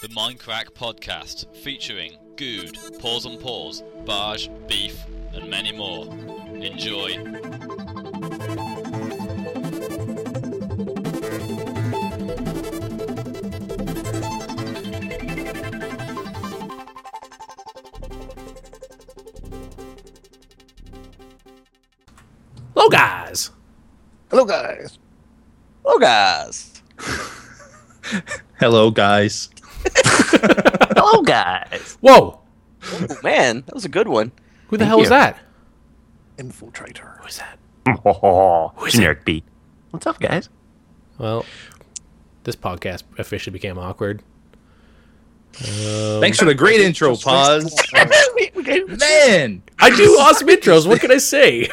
The Mindcrack podcast, featuring Guude, Pause and Pause, Barge, Beef, and many more. Enjoy. Hello, guys. Hello, guys. Hello, guys. Hello, guys. Hello, guys. Whoa. Oh, man, that was a good one. Who the hell is that? Infiltrator. Who's that? Who's Eric B? What's up, guys? Well, this podcast officially became awkward. Thanks for the great intro, Pause. Man, I do awesome intros. What can I say?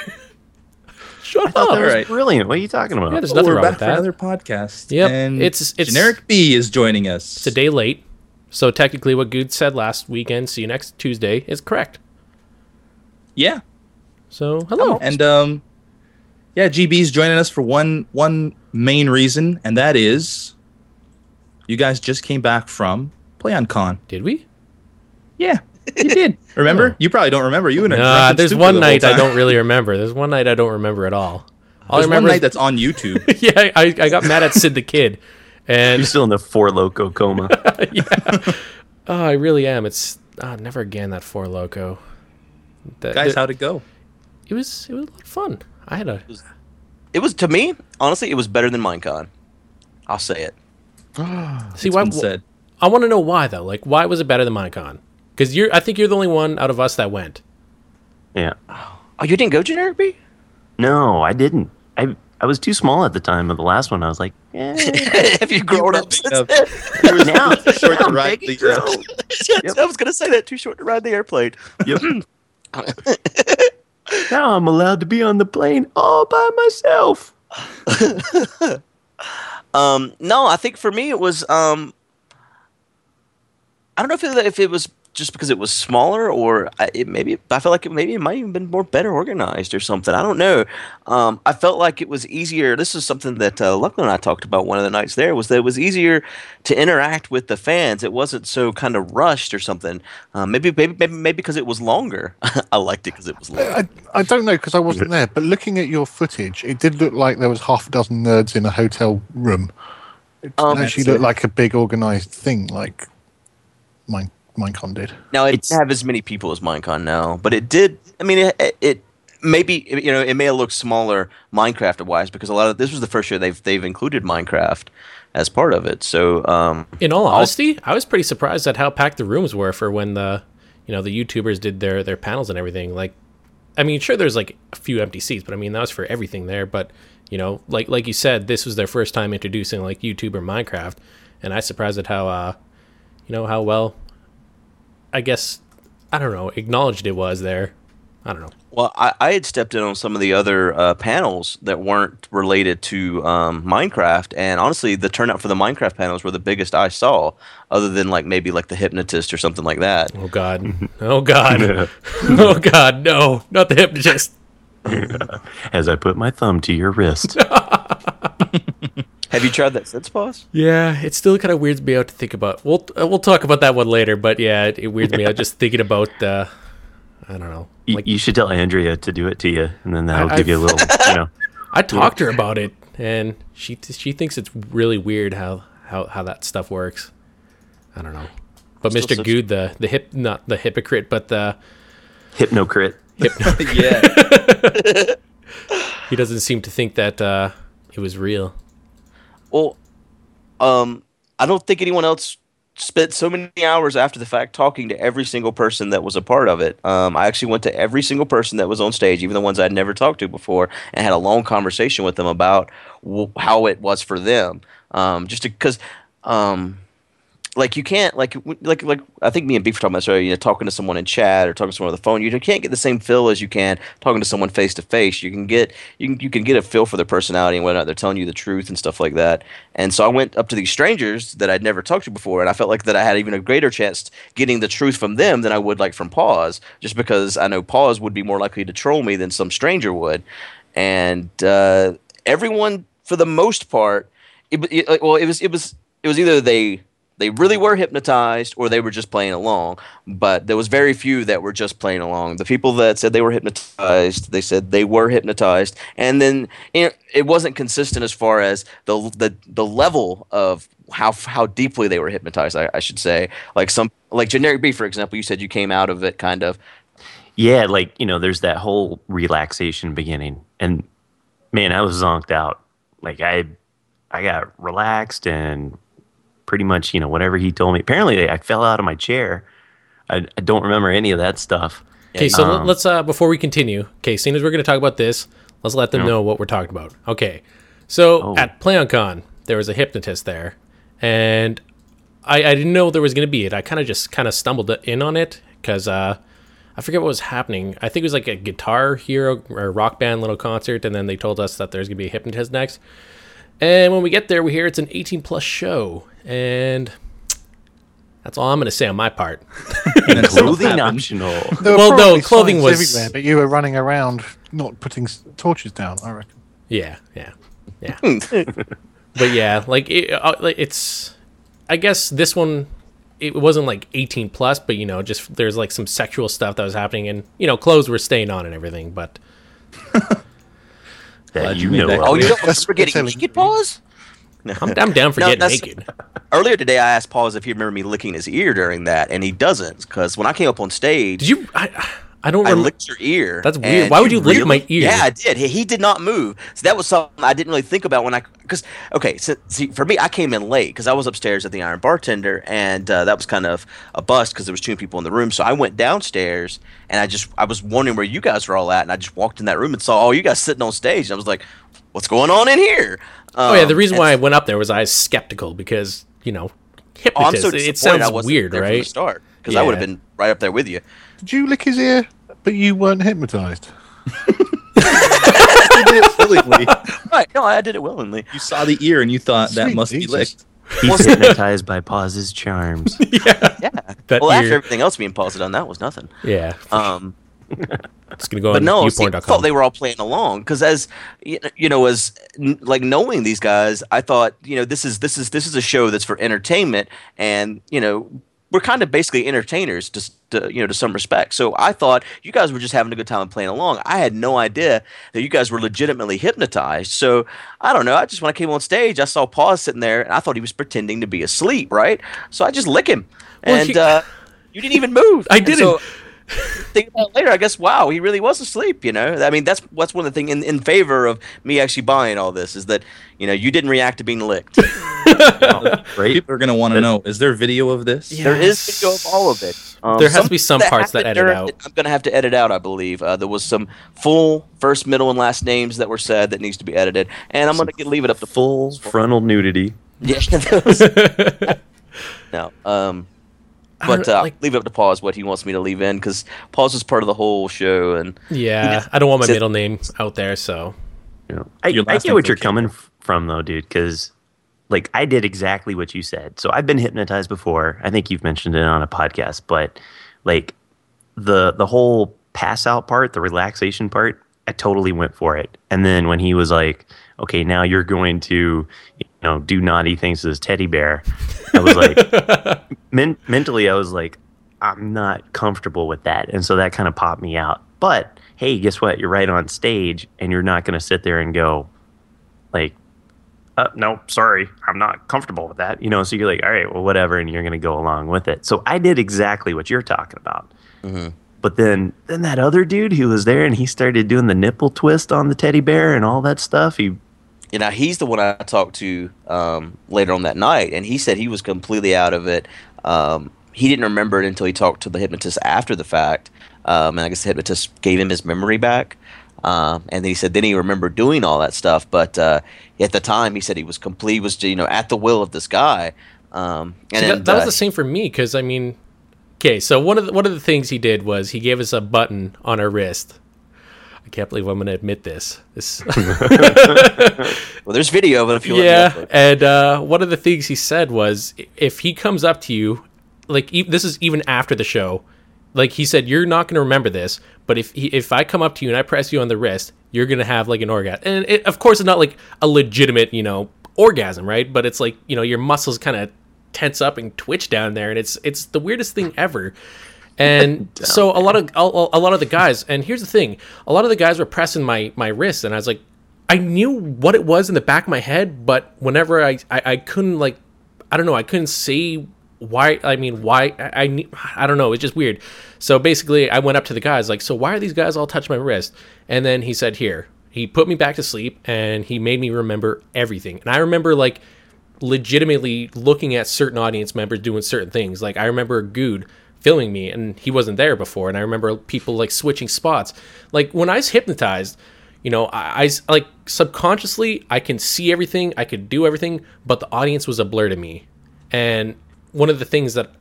Shut up. That was brilliant. What are you talking about? Yeah, there's nothing wrong with that. We're back for another podcast. Yep. And it's Generic B is joining us. It's a day late. So technically what Guude said last weekend, see you next Tuesday, is correct. Yeah. So, hello. And, yeah, GB's joining us for one main reason, and that is you guys just came back from PlayOnCon. Did we? Yeah. You did. Remember? Oh. You probably don't remember. You and there's one night I don't really remember. There's one night I don't remember at all. All there's I remember one night that's on YouTube. Yeah, I got mad at Sid the Kid. And you're still in the Four Loko coma. Yeah. Oh, I really am. It's never again that Four Loko. Guys, how'd it go? It was a lot of fun. It was to me, honestly, it was better than Minecon. I'll say it. See, why? I want to know why though. Like, why was it better than Minecon? Because I think you're the only one out of us that went. Yeah. Oh, you didn't go, Generic B? No, I didn't. I was too small at the time of the last one. I was like, have you grown up since then? Now it's too short to ride the airplane. Yep. I was going to say that, too short to ride the airplane. Yep. Now I'm allowed to be on the plane all by myself. No, I think for me it was, I don't know if it was just because it was smaller or I felt like it might even been more better organized or something. I don't know. I felt like it was easier. This is something that Lachlan and I talked about one of the nights there, was that it was easier to interact with the fans. It wasn't so kind of rushed or something. Maybe because it was longer. I liked it because it was longer. I don't know because I wasn't there, but looking at your footage, it did look like there was half a dozen nerds in a hotel room. It actually looked like a big organized thing like Minecon did. Now, it didn't have as many people as Minecon now, but it did. I mean, it maybe, you know, it may have looked smaller Minecraft-wise because a lot of this was the first year they've included Minecraft as part of it. So, in all honesty, I was pretty surprised at how packed the rooms were for when the YouTubers did their panels and everything. Like, I mean, sure, there's like a few empty seats, but I mean that was for everything there. But you know, like you said, this was their first time introducing like YouTube or Minecraft, and I was surprised at how how well. I guess, I don't know, acknowledged it was there. I don't know. Well, I had stepped in on some of the other panels that weren't related to Minecraft, and honestly, the turnout for the Minecraft panels were the biggest I saw, other than like maybe like the hypnotist or something like that. Oh, God. Oh, God. Oh, God, no. Not the hypnotist. As I put my thumb to your wrist. Have you tried that since, Pause? Yeah, it still kind of weirds me out to think about. We'll talk about that one later, but yeah, it weirds me out just thinking about, I don't know. Like, you should tell Andrea to do it to you, and then that'll give you a little, you know. I talked to her about it, and she thinks it's really weird how that stuff works. I don't know. But Mr. Guude, not the hypocrite, but the... Hypnocrit. Yeah. He doesn't seem to think that it was real. Well, I don't think anyone else spent so many hours after the fact talking to every single person that was a part of it. I actually went to every single person that was on stage, even the ones I'd never talked to before, and had a long conversation with them about how it was for them. Just because, like, you can't, like I think me and Beef were talking about this earlier, you know, talking to someone in chat or talking to someone on the phone, you can't get the same feel as you can talking to someone face to face. You can get a feel for their personality and whether or not they're telling you the truth and stuff like that. And so I went up to these strangers that I'd never talked to before, and I felt like that I had even a greater chance getting the truth from them than I would like from Pause, just because I know Pause would be more likely to troll me than some stranger would. And everyone, for the most part, it was either they They really were hypnotized or they were just playing along, but there was very few that were just playing along. The people that said they were hypnotized, they said they were hypnotized. And then it wasn't consistent as far as the level of how deeply they were hypnotized, I should say. Like Generic Beef, for example, you said you came out of it kind of. Yeah, like, you know, there's that whole relaxation beginning. And, man, I was zonked out. Like, I got relaxed and pretty much, you know, whatever he told me. Apparently, I fell out of my chair. I don't remember any of that stuff. Okay, so let's, before we continue, okay, seeing as we're going to talk about this, let's let them know what we're talking about. Okay, so at PlayOnCon, there was a hypnotist there, and I didn't know there was going to be it. I kind of stumbled in on it because I forget what was happening. I think it was like a Guitar Hero or Rock Band little concert, and then they told us that there's going to be a hypnotist next. And when we get there, we hear it's an 18-plus show. And that's all I'm going to say on my part. Clothing optional. Well, no, clothing was... there, but you were running around not putting torches down, I reckon. Yeah. But yeah, like, it's... I guess this one, it wasn't like 18-plus, but, you know, just there's like some sexual stuff that was happening. And, you know, clothes were staying on and everything, but... That you know. Oh, you don't ever get naked, Pause? No. I'm down for getting naked. Earlier today, I asked Pause if he remembered me licking his ear during that, and he doesn't, because when I came up on stage... Did you... I don't remember. I licked your ear. That's weird. Why would you lick my ear? Yeah, I did. He did not move. So that was something I didn't really think about when I – because, okay, so, see, for me, I came in late because I was upstairs at the Iron Bartender, and that was kind of a bust because there was two people in the room. So I went downstairs, and I was wondering where you guys were all at, and I just walked in that room and saw all you guys sitting on stage, and I was like, what's going on in here? The reason why I went up there was I was skeptical because, you know, hypnotist. It sounds weird, right? From the start because I would have been right up there with you. Did you lick his ear, but you weren't hypnotized? You did it willingly. Right, no, I did it willingly. You saw the ear and you thought that must be licked. He's hypnotized by Pause's charms. Yeah. Well, ear. After everything else being paused on, that was nothing. Yeah. It's going to go on viewporn.com. I thought they were all playing along because as knowing these guys, I thought, you know, this is a show that's for entertainment and, you know, we're kind of basically entertainers to some respect. So I thought you guys were just having a good time and playing along. I had no idea that you guys were legitimately hypnotized. So I don't know. I just when I came on stage, I saw Paul sitting there, and I thought he was pretending to be asleep, right? So I just lick him. Well, and you didn't even move. I didn't. So, think about it later, I guess, wow, he really was asleep, you know? I mean, that's one of the things in favor of me actually buying all this is that, you know, you didn't react to being licked. Wow. Right? People are going to want to know, is there video of this? Yes. There is video of all of it. There has to be some parts that edit out. I'm going to have to edit out, I believe. There was some full first, middle, and last names that were said that needs to be edited. And I'm going to leave it up to full frontal nudity. Yeah. No. But leave it up to Pause what he wants me to leave in because Pause is part of the whole show. And yeah, I don't want my middle name out there. So you know, I get what you're coming from, though, dude, because like I did exactly what you said. So I've been hypnotized before. I think you've mentioned it on a podcast, but like the whole pass out part, the relaxation part, I totally went for it. And then when he was like, okay, now you're going to do naughty things to this teddy bear, I was like, mentally, I was like, I'm not comfortable with that. And so that kind of popped me out. But hey, guess what? You're right on stage and you're not going to sit there and go like, no, sorry, I'm not comfortable with that. You know, so you're like, all right, well, whatever. And you're going to go along with it. So I did exactly what you're talking about. Mm-hmm. But then that other dude who was there and he started doing the nipple twist on the teddy bear and all that stuff. You know, he's the one I talked to later on that night, and he said he was completely out of it. He didn't remember it until he talked to the hypnotist after the fact, and I guess the hypnotist gave him his memory back. And then he said then he remembered doing all that stuff, but at the time he said he was completely at the will of this guy. That was the same for me because I mean, okay, so one of the things he did was he gave us a button on our wrist. I can't believe I'm going to admit this. Well, there's video of it if you want to look. And one of the things he said was, if he comes up to you, like this is even after the show, like he said, you're not going to remember this, but if I come up to you and I press you on the wrist, you're going to have like an orgasm. And of course, it's not like a legitimate, orgasm, right? But it's like, your muscles kind of tense up and twitch down there, and it's the weirdest thing ever. And so a lot of the guys, and here's the thing, a lot of the guys were pressing my wrist, and I was like, I knew what it was in the back of my head, but whenever I couldn't, like, I don't know, I couldn't see why. I mean, why I don't know, it's just weird. So basically I went up to the guys like, so why are these guys all touching my wrist? And then he said, here. He put me back to sleep, and he made me remember everything. And I remember, like, legitimately looking at certain audience members doing certain things. Like, I remember Guude filming me, and he wasn't there before. And I remember people, like, switching spots. Like, when I was hypnotized, you know, I like, subconsciously, I can see everything. I could do everything. But the audience was a blur to me. And one of the things that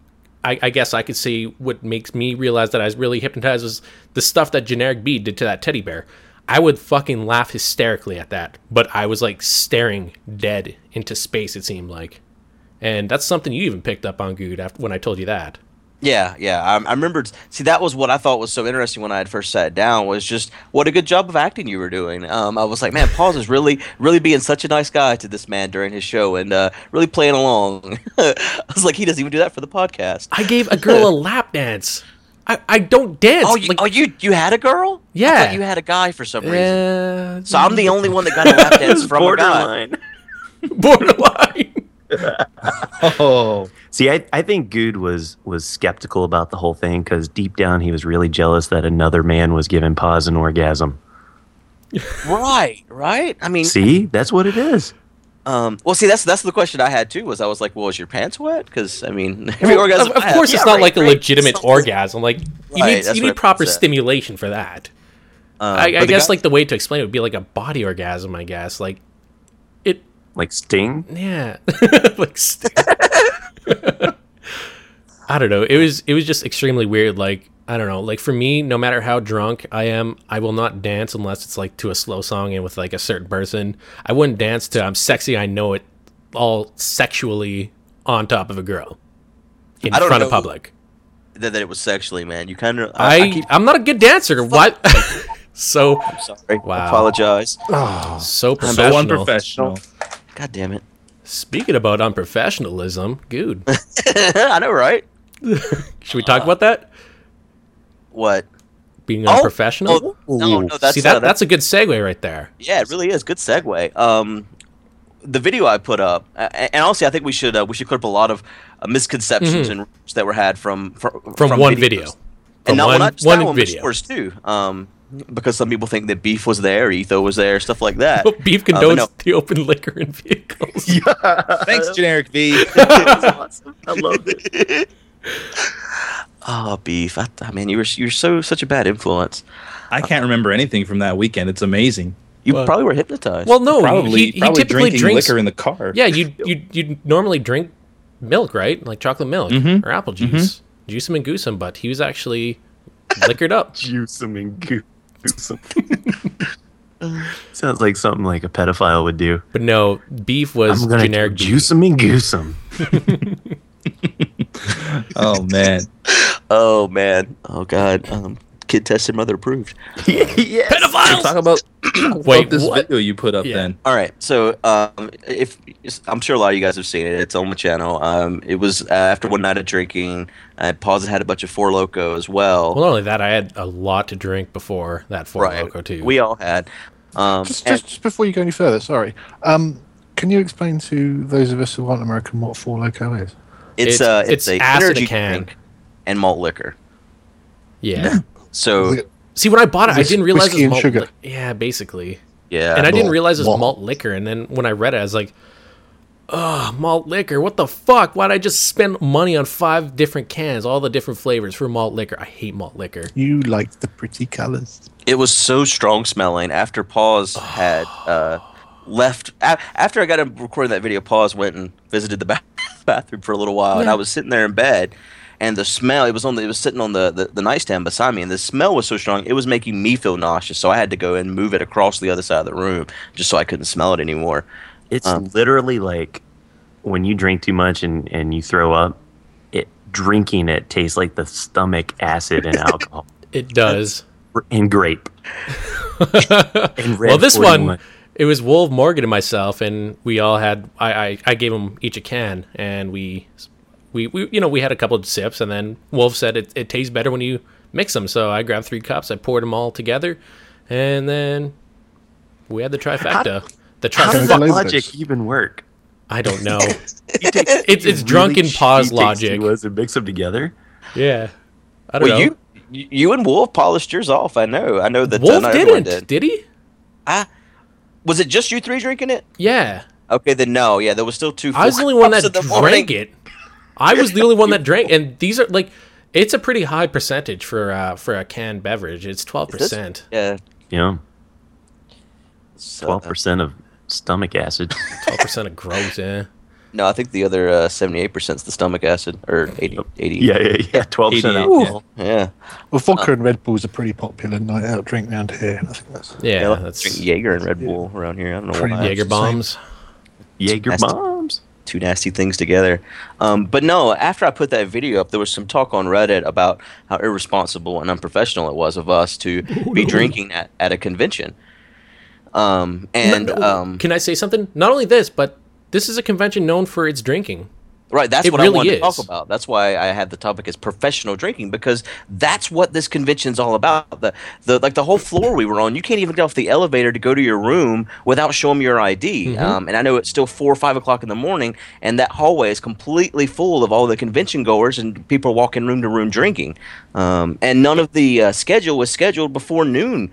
I guess I could say what makes me realize that I was really hypnotized was the stuff that Generic B did to that teddy bear. I would fucking laugh hysterically at that, but I was, like, staring dead into space, it seemed like. And that's something you even picked up on, Guude, after when I told you that. Yeah. I remembered. See, that was what I thought was so interesting when I had first sat down, was just what a good job of acting you were doing. I was like, man, Pause is really, really being such a nice guy to this man during his show, and really playing along. I was like, he doesn't even do that for the podcast. I gave a girl a lap dance. I don't dance. Oh, you had a girl? Yeah. I thought you had a guy for some reason. So I'm the only one that got a lap dance from borderline. A guy. Borderline. Oh. See, I think Guude was skeptical about the whole thing because deep down he was really jealous that another man was giving Pause an orgasm. Right? I mean... See? That's what it is. Well, see, that's the question I had too. I was like, well, is your pants wet? Because I mean, every orgasm. Of course, it's not like a legitimate orgasm. Like you need proper stimulation for that. I guess like the way to explain it would be like a body orgasm. I guess like it. Like Sting. Yeah, like Sting. I don't know. It was just extremely weird. Like I don't know. Like for me, no matter how drunk I am, I will not dance unless it's like to a slow song and with like a certain person. I wouldn't dance to "I'm Sexy, I Know It" all sexually on top of a girl in front of public. That it was sexually, man. You kind of. I'm not a good dancer. What? So I'm sorry. Wow. I apologize. Oh, so professional. I'm so unprofessional. God damn it. Speaking about unprofessionalism, Guude. I know, right? Should we talk about that? What? Being unprofessional? Oh, no, that's... See, that's a good segue right there. Yeah, it really is. Good segue. The video I put up, and honestly, I think we should clip a lot of misconceptions and that were had from one video. And not one video. Scores too, because some people think that Beef was there, Etho was there, stuff like that. Well, Beef condones the open liquor in vehicles. Yeah. Thanks, Generic B. That was awesome. I loved it. Oh, Beef! I mean, you're such a bad influence. I can't remember anything from that weekend. It's amazing. You probably were hypnotized. Well, no, he typically drinks liquor in the car. Yeah, you normally drink milk, right? Like chocolate milk or apple juice, juice him and goose him. But he was actually liquored up. Juice him and goose him. Sounds like something like a pedophile would do. But no, Beef was Generic Beef. Juice him and goose him. Oh man! Oh God! Kid tested, mother approved. Yes. Pedophiles. Talk about this video you put up. Yeah. Then all right. So if I'm sure a lot of you guys have seen it, it's on my channel. It was after one night of drinking. I paused and had a bunch of Four Loko as well. Well, not only that, I had a lot to drink before that Four Loko too. We all had. Just before you go any further, sorry. Can you explain to those of us who aren't American what Four Loko is? It's energy drink and malt liquor. Yeah. So see, when I bought it, I didn't realize it was malt liquor. Yeah, basically. Yeah. And I didn't realize it was malt liquor. And then when I read it, I was like, "Oh, malt liquor! What the fuck? Why'd I just spend money on 5 different cans, all the different flavors for malt liquor? I hate malt liquor." You like the pretty colors. It was so strong smelling. After Pause had left, after I got him recording that video, Pause went and visited the bathroom for a little while, and I was sitting there in bed, and the smell, it was sitting on the nightstand beside me, and the smell was so strong it was making me feel nauseous, so I had to go and move it across the other side of the room just so I couldn't smell it anymore. It's literally like when you drink too much and you throw up, drinking it tastes like the stomach acid and alcohol. It does. And grape. And red. Well, this 41. It was Wolf, Morgan, and myself, and we all had. I gave them each a can, and we had a couple of sips, and then Wolf said it tastes better when you mix them. So I grabbed 3 cups, I poured them all together, and then we had the trifecta. How does that logic even work? I don't know. It's really drunken pause logic. And mix them together. Yeah, I don't know. You and Wolf polished yours off. I know that. Wolf didn't. Did he? Was it just you 3 drinking it? Yeah. Okay, then no. Yeah, there was still 2. I was the only one that drank it. I was the only one that drank, and these are like, it's a pretty high percentage for a canned beverage. It's 12%. Yeah. 12% of stomach acid. 12% of gross. Yeah. No, I think the other 78% is the stomach acid, or 80. Yeah, 12% alcohol. Yeah. Well, vodka and Red Bull is a pretty popular night out drink around here. I think that's that's drink Jaeger and Red Bull around here. I don't know why. Jaeger bombs. Two nasty things together. But no, after I put that video up, there was some talk on Reddit about how irresponsible and unprofessional it was of us to be drinking at a convention. Can I say something? Not only this, but this is a convention known for its drinking. Right, that's what I wanted to talk about. That's why I had the topic as professional drinking, because that's what this convention's all about. The whole floor we were on, you can't even get off the elevator to go to your room without showing your ID. Mm-hmm. And I know it's still 4 or 5 o'clock in the morning, and that hallway is completely full of all the convention goers and people walking room to room drinking. And none of the schedule was scheduled before noon,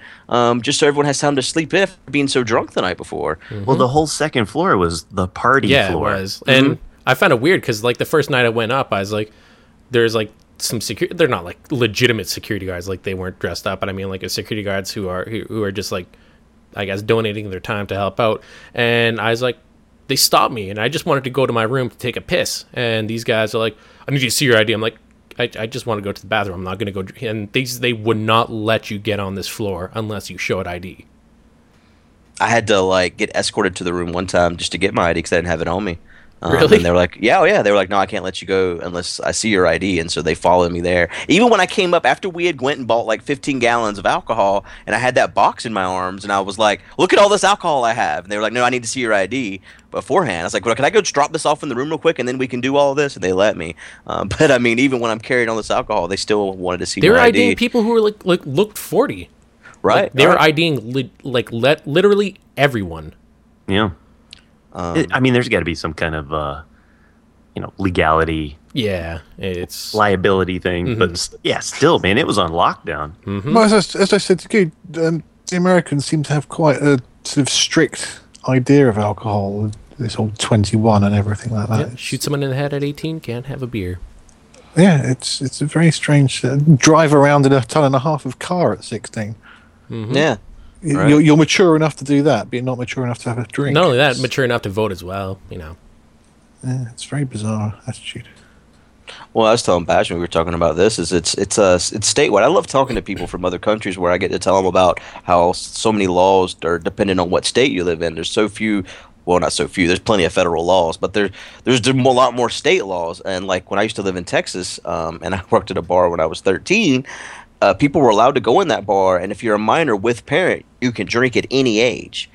just so everyone has time to sleep in after being so drunk the night before. Mm-hmm. Well, the whole second floor was the party floor. Yeah, it was. Mm-hmm. And I found it weird because, like, the first night I went up, I was like, there's, like, some security. They're not, like, legitimate security guards. Like, they weren't dressed up. But I mean, like, security guards who are just, like, I guess, donating their time to help out. And I was like, they stopped me. And I just wanted to go to my room to take a piss. And these guys are like, I need you to see your ID. I'm like, I just want to go to the bathroom. I'm not going to go. And they would not let you get on this floor unless you showed ID. I had to, like, get escorted to the room one time just to get my ID because I didn't have it on me. Really? And they were like, yeah. They were like, no, I can't let you go unless I see your ID. And so they followed me there. Even when I came up, after we had went and bought like 15 gallons of alcohol, and I had that box in my arms, and I was like, look at all this alcohol I have. And they were like, no, I need to see your ID beforehand. I was like, well, can I go just drop this off in the room real quick, and then we can do all this? And they let me. But I mean, even when I'm carrying all this alcohol, they still wanted to see my ID. They were IDing people who were like looked 40. Right. Like, they were IDing literally everyone. Yeah. I mean, there's got to be some kind of, legality. Yeah, it's liability thing. Mm-hmm. But yeah, still, man, it was on lockdown. Mm-hmm. Well, as I said to Guude, the Americans seem to have quite a sort of strict idea of alcohol. This whole 21 and everything like that. Yeah, shoot someone in the head at 18, can't have a beer. Yeah, it's a very strange drive around in a ton and a half of car at 16. Mm-hmm. Yeah. Right. You're mature enough to do that, but you're not mature enough to have a drink. Not only that, mature enough to vote as well, you know. Yeah, it's a very bizarre attitude. Well, I was telling Bash when we were talking about this, is it's statewide. I love talking to people from other countries where I get to tell them about how so many laws are dependent on what state you live in. There's so few. Well, not so few. There's plenty of federal laws, but there's a lot more state laws. And like when I used to live in Texas, and I worked at a bar when I was 13. People were allowed to go in that bar, and if you're a minor with parent, you can drink at any age,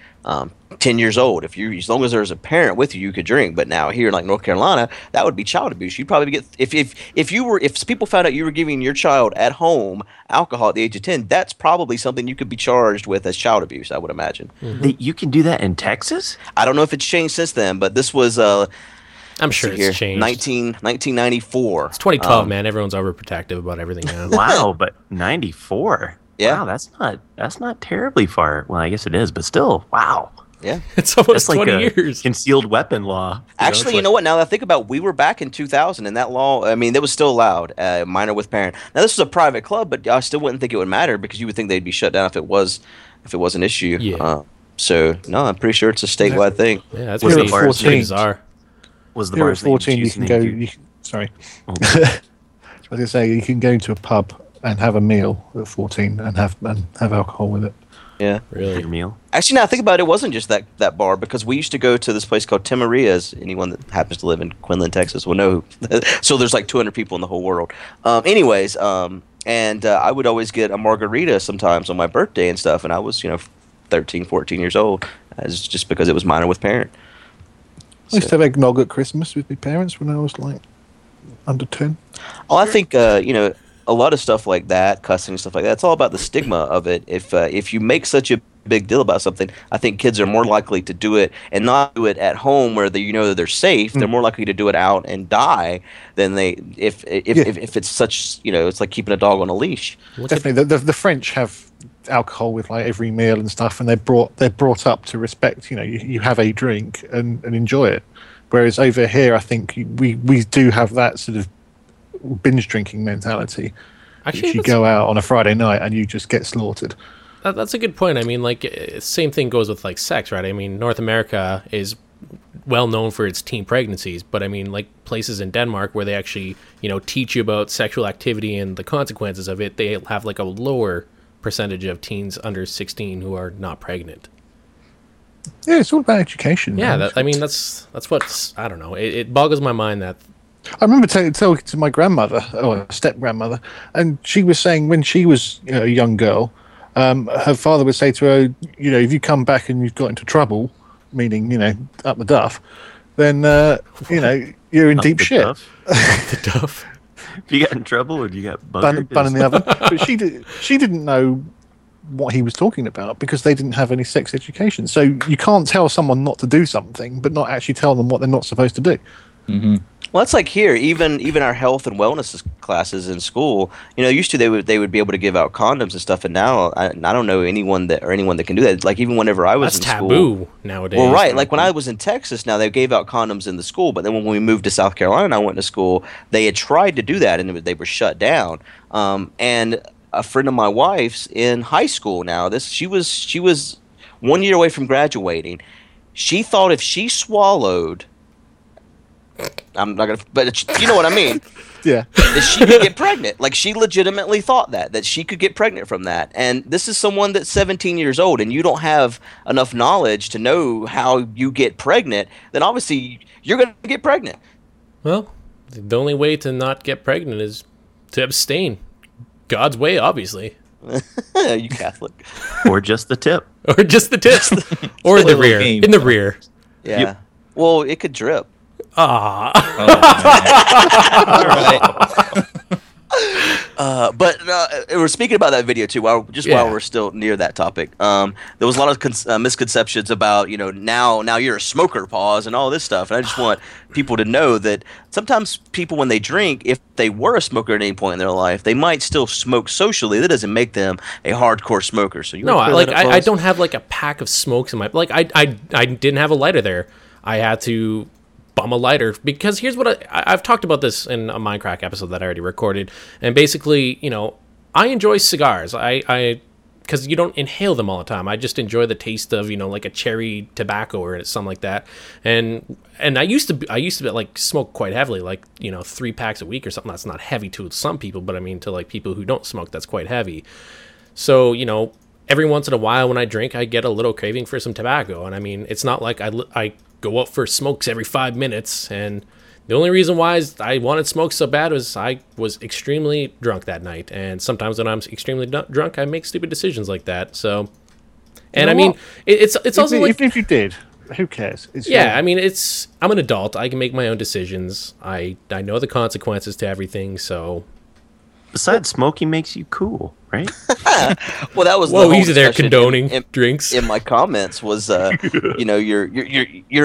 10 years old. As long as there's a parent with you could drink. But now here in like North Carolina, that would be child abuse. You'd probably get if people found out you were giving your child at home alcohol at the age of 10, that's probably something you could be charged with as child abuse, I would imagine. Mm-hmm. You can do that in Texas? I don't know if it's changed since then, but this was I'm sure it's changed. 1994. It's 2012, man. Everyone's overprotective about everything now. Wow, but 94? Yeah. Wow, that's not terribly far. Well, I guess it is, but still, wow. Yeah. It's almost 20 years. Concealed weapon law. Actually, you know what? Now that I think about it, we were back in 2000, and that law, I mean, that was still allowed, minor with parent. Now, this was a private club, but I still wouldn't think it would matter because you would think they'd be shut down if it was an issue. Yeah. So, no, I'm pretty sure it's a statewide thing. Yeah, that's what the bars names are. Was the bar 14? You can go. Sorry, I was going to say you can go to a pub and have a meal at 14 and have alcohol with it. Yeah, really. Your meal. Actually, now I think about it, it wasn't just that bar because we used to go to this place called Tim Maria's. Anyone that happens to live in Quinlan, Texas, will know. So there's like 200 people in the whole world. And I would always get a margarita sometimes on my birthday and stuff, and I was 13, 14 years old. It's just because it was minor with parent. I used to have eggnog at Christmas with my parents when I was like under 10. Oh, I think you know, a lot of stuff like that, cussing and stuff like that, it's all about the stigma of it. If you make such a big deal about something, I think kids are more likely to do it and not do it at home where they, you know, they're safe. They're more likely to do it out and die than they if it's such, you know, it's like keeping a dog on a leash. Definitely, the French have alcohol with like every meal and stuff, and they're brought up to respect. You know, you have a drink and enjoy it. Whereas over here, I think we do have that sort of binge drinking mentality. Actually, you go out on a Friday night and you just get slaughtered. That's a good point. I mean, like, same thing goes with like sex, right? I mean, North America is well known for its teen pregnancies, but I mean, like places in Denmark where they actually, you know, teach you about sexual activity and the consequences of it, they have like a lower percentage of teens under 16 who are not pregnant. Yeah, it's all about education. Yeah, I mean, that's what's, I don't know. It boggles my mind that. I remember talking to my grandmother, or step-grandmother, and she was saying when she was, you know, a young girl, her father would say to her, you know, if you come back and you've got into trouble, meaning, you know, up the duff, then, you know, you're in deep shit. Up the duff? If you got in trouble or you got bun in the oven. But she didn't know what he was talking about because they didn't have any sex education. So you can't tell someone not to do something but not actually tell them what they're not supposed to do. Mm-hmm. Well, that's like here. Even our health and wellness classes in school, you know, used to they would be able to give out condoms and stuff, and now I don't know anyone that can do that. Like even whenever I was in school, that's taboo nowadays. Well, right. Like when I was in Texas, now they gave out condoms in the school, but then when we moved to South Carolina, and I went to school, they had tried to do that, and they were shut down. And a friend of my wife's in high school now. She was 1 year away from graduating. She thought if she swallowed. I'm not gonna, but you know what I mean. Yeah, that she could get pregnant. Like she legitimately thought that she could get pregnant from that. And this is someone that's 17 years old, and you don't have enough knowledge to know how you get pregnant. Then obviously you're gonna get pregnant. Well, the only way to not get pregnant is to abstain. God's way, obviously. You Catholic, or just the tip, or the rear, in the rear. Yeah. Yep. Well, it could drip. All right. But we're speaking about that video too. While we're still near that topic, there was a lot of misconceptions about, you know, now you're a smoker, Pause, and all this stuff. And I just want people to know that sometimes people, when they drink, if they were a smoker at any point in their life, they might still smoke socially. That doesn't make them a hardcore smoker. So I don't have like a pack of smokes in my I didn't have a lighter there. I had to. Bum a lighter, because here's what I've talked about this in a Mindcrack episode that I already recorded, and basically, you know, I enjoy cigars. I because you don't inhale them all the time. I just enjoy the taste of, you know, like a cherry tobacco or something like that. And I used to like smoke quite heavily, like, you know, 3 packs a week or something. That's not heavy to some people, but I mean to like people who don't smoke, that's quite heavy. So, you know, every once in a while when I drink, I get a little craving for some tobacco, and I mean it's not like I go out for smokes every 5 minutes, and the only reason why is I wanted smokes so bad was I was extremely drunk that night, and sometimes when I'm extremely drunk I make stupid decisions like that. So, and you know, I mean it's also like, if you did, who cares? It's I mean it's, I'm an adult, I can make my own decisions, I know the consequences to everything. So besides, smoking makes you cool, right? Well, that was the whole he's there condoning drinks. In my comments was, you know, you're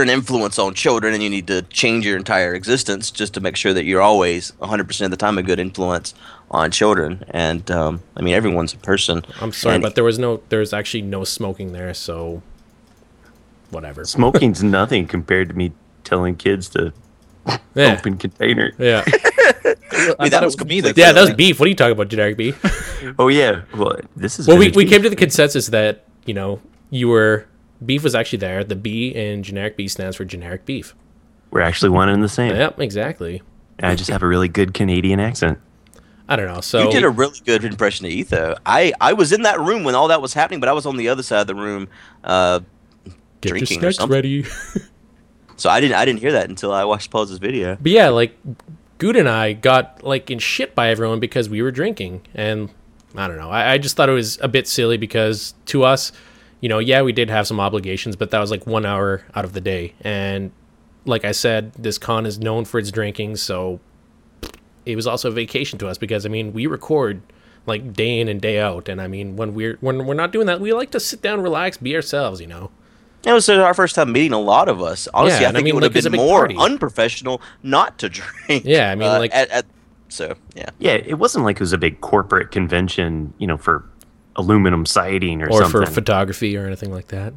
an influence on children, and you need to change your entire existence just to make sure that you're always 100% of the time a good influence on children. And I mean, everyone's a person. I'm sorry, but there's actually no smoking there, so whatever. Smoking's nothing compared to me telling kids to open container. Yeah. I mean, that was me. Yeah, that was beef. What are you talking about, generic beef? Oh yeah. Well, this is. Well, we came to the consensus that, you know, you were beef was actually there. The B in generic beef stands for generic beef. We're actually one and the same. Yep, exactly. I just have a really good Canadian accent. I don't know. So you did a really good impression of Etho. I was in that room when all that was happening, but I was on the other side of the room, drinking. Get your snacks ready. So I didn't hear that until I watched Pause's video. But yeah, like. Guude and I got like in shit by everyone because we were drinking, and I don't know. I just thought it was a bit silly because to us, you know, yeah, we did have some obligations, but that was like 1 hour out of the day. And like I said, this con is known for its drinking, so it was also a vacation to us because, I mean, we record like day in and day out. And I mean, when we're not doing that, we like to sit down, relax, be ourselves, you know. It was our first time meeting a lot of us. Honestly, yeah, I think it would have been more party. Unprofessional not to drink. Yeah, I mean, like... so, yeah. Yeah, it wasn't like it was a big corporate convention, you know, for aluminum siding or something. Or for photography or anything like that.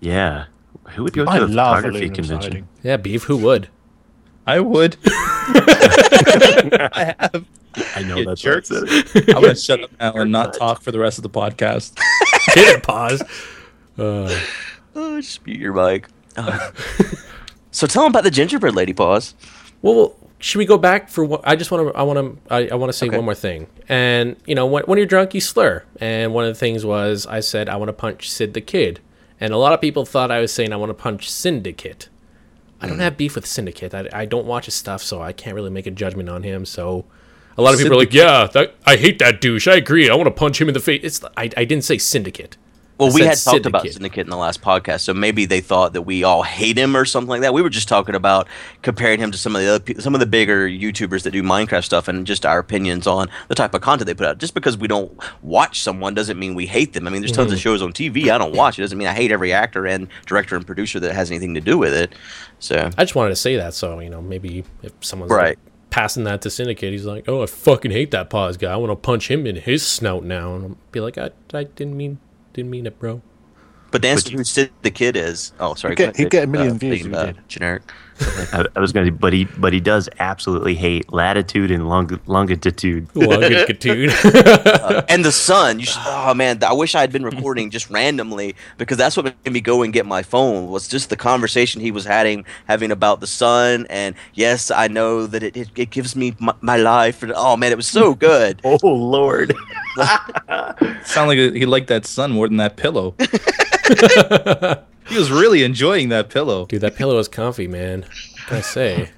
Yeah. Who would go to a photography convention? Siding. Yeah, Beef, who would? I would. I have. I know that's jerks. I'm going to shut up now and not talk for the rest of the podcast. Hit it, pause. Oh, just mute your mic. So tell them about the gingerbread lady, pause. Well, should we go back for what? I want to say okay. One more thing. And you know, when you're drunk, you slur. And one of the things was I said I want to punch Sid the Kid, and a lot of people thought I was saying I want to punch Syndicate. I don't have beef with Syndicate. I don't watch his stuff, so I can't really make a judgment on him. So a lot of people are like, yeah, I hate that douche. I agree. I want to punch him in the face. I didn't say Syndicate. Well, we had talked about Syndicate in the last podcast, so maybe they thought that we all hate him or something like that. We were just talking about comparing him to some of the bigger YouTubers that do Minecraft stuff, and just our opinions on the type of content they put out. Just because we don't watch someone doesn't mean we hate them. I mean, there's tons of shows on TV I don't watch. It doesn't mean I hate every actor and director and producer that has anything to do with it. So I just wanted to say that, so you know, maybe if someone's right. Like, passing that to Syndicate, he's like, "Oh, I fucking hate that Pause guy. I want to punch him in his snout now," and I'll be like, "I didn't mean it, bro." But the answer to who Sid the Kid is... Oh, sorry. He got a million views. Generic. I was going to say, but he does absolutely hate latitude and longitude. Longitude. And the sun. Oh, man. I wish I had been recording just randomly, because that's what made me go and get my phone, was just the conversation he was having about the sun. And yes, I know that it gives me my life. Oh, man, it was so good. Oh, Lord. Sound like he liked that sun more than that pillow. He was really enjoying that pillow. Dude, that pillow is comfy, man. What can I say?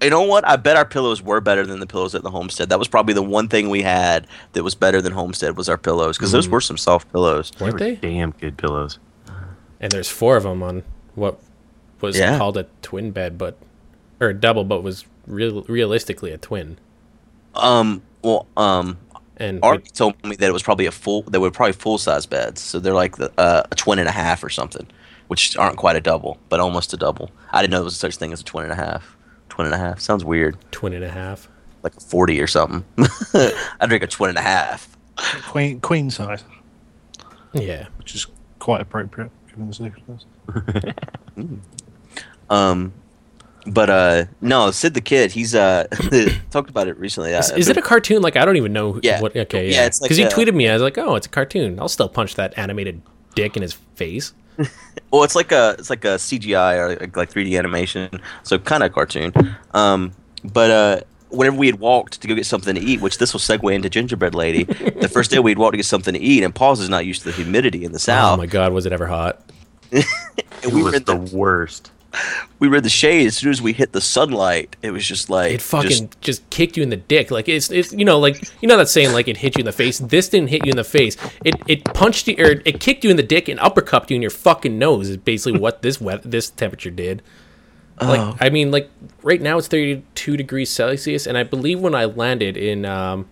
You know what? I bet our pillows were better than the pillows at the homestead. That was probably the one thing we had that was better than homestead, was our pillows, because those were some soft pillows. Weren't they? Damn good pillows. And there's four of them on what was called a twin bed, or a double, but was realistically a twin. And Art told me that it was probably full size beds, so they're like a twin and a half or something, which aren't quite a double, but almost a double. I didn't know there was such thing as a twin and a half. Twin and a half sounds weird. Twin and a half, like a 40 or something. I drink a twin and a half. Queen size. Yeah, which is quite appropriate given the circumstances. But Sid the Kid, he's talked about it recently. Is it a cartoon? Like, I don't even know. It's like, because he tweeted me, I was like, oh, it's a cartoon. I'll still punch that animated dick in his face. Well, it's like a CGI or like 3D animation, so kind of cartoon. Whenever we had walked to go get something to eat, which this will segue into Gingerbread Lady, the first day we'd walked to get something to eat, and Paul's is not used to the humidity in the South. Oh my God, was it ever hot? It was the worst. We read the shade. As soon as we hit the sunlight, it was just like it fucking just kicked you in the dick. Like it's you know that saying, like, it hit you in the face. This didn't hit you in the face. It punched you, or it kicked you in the dick and uppercut you in your fucking nose. Is basically what this temperature did. Like, oh. I mean, like, right now it's 32 degrees Celsius, and I believe when I landed in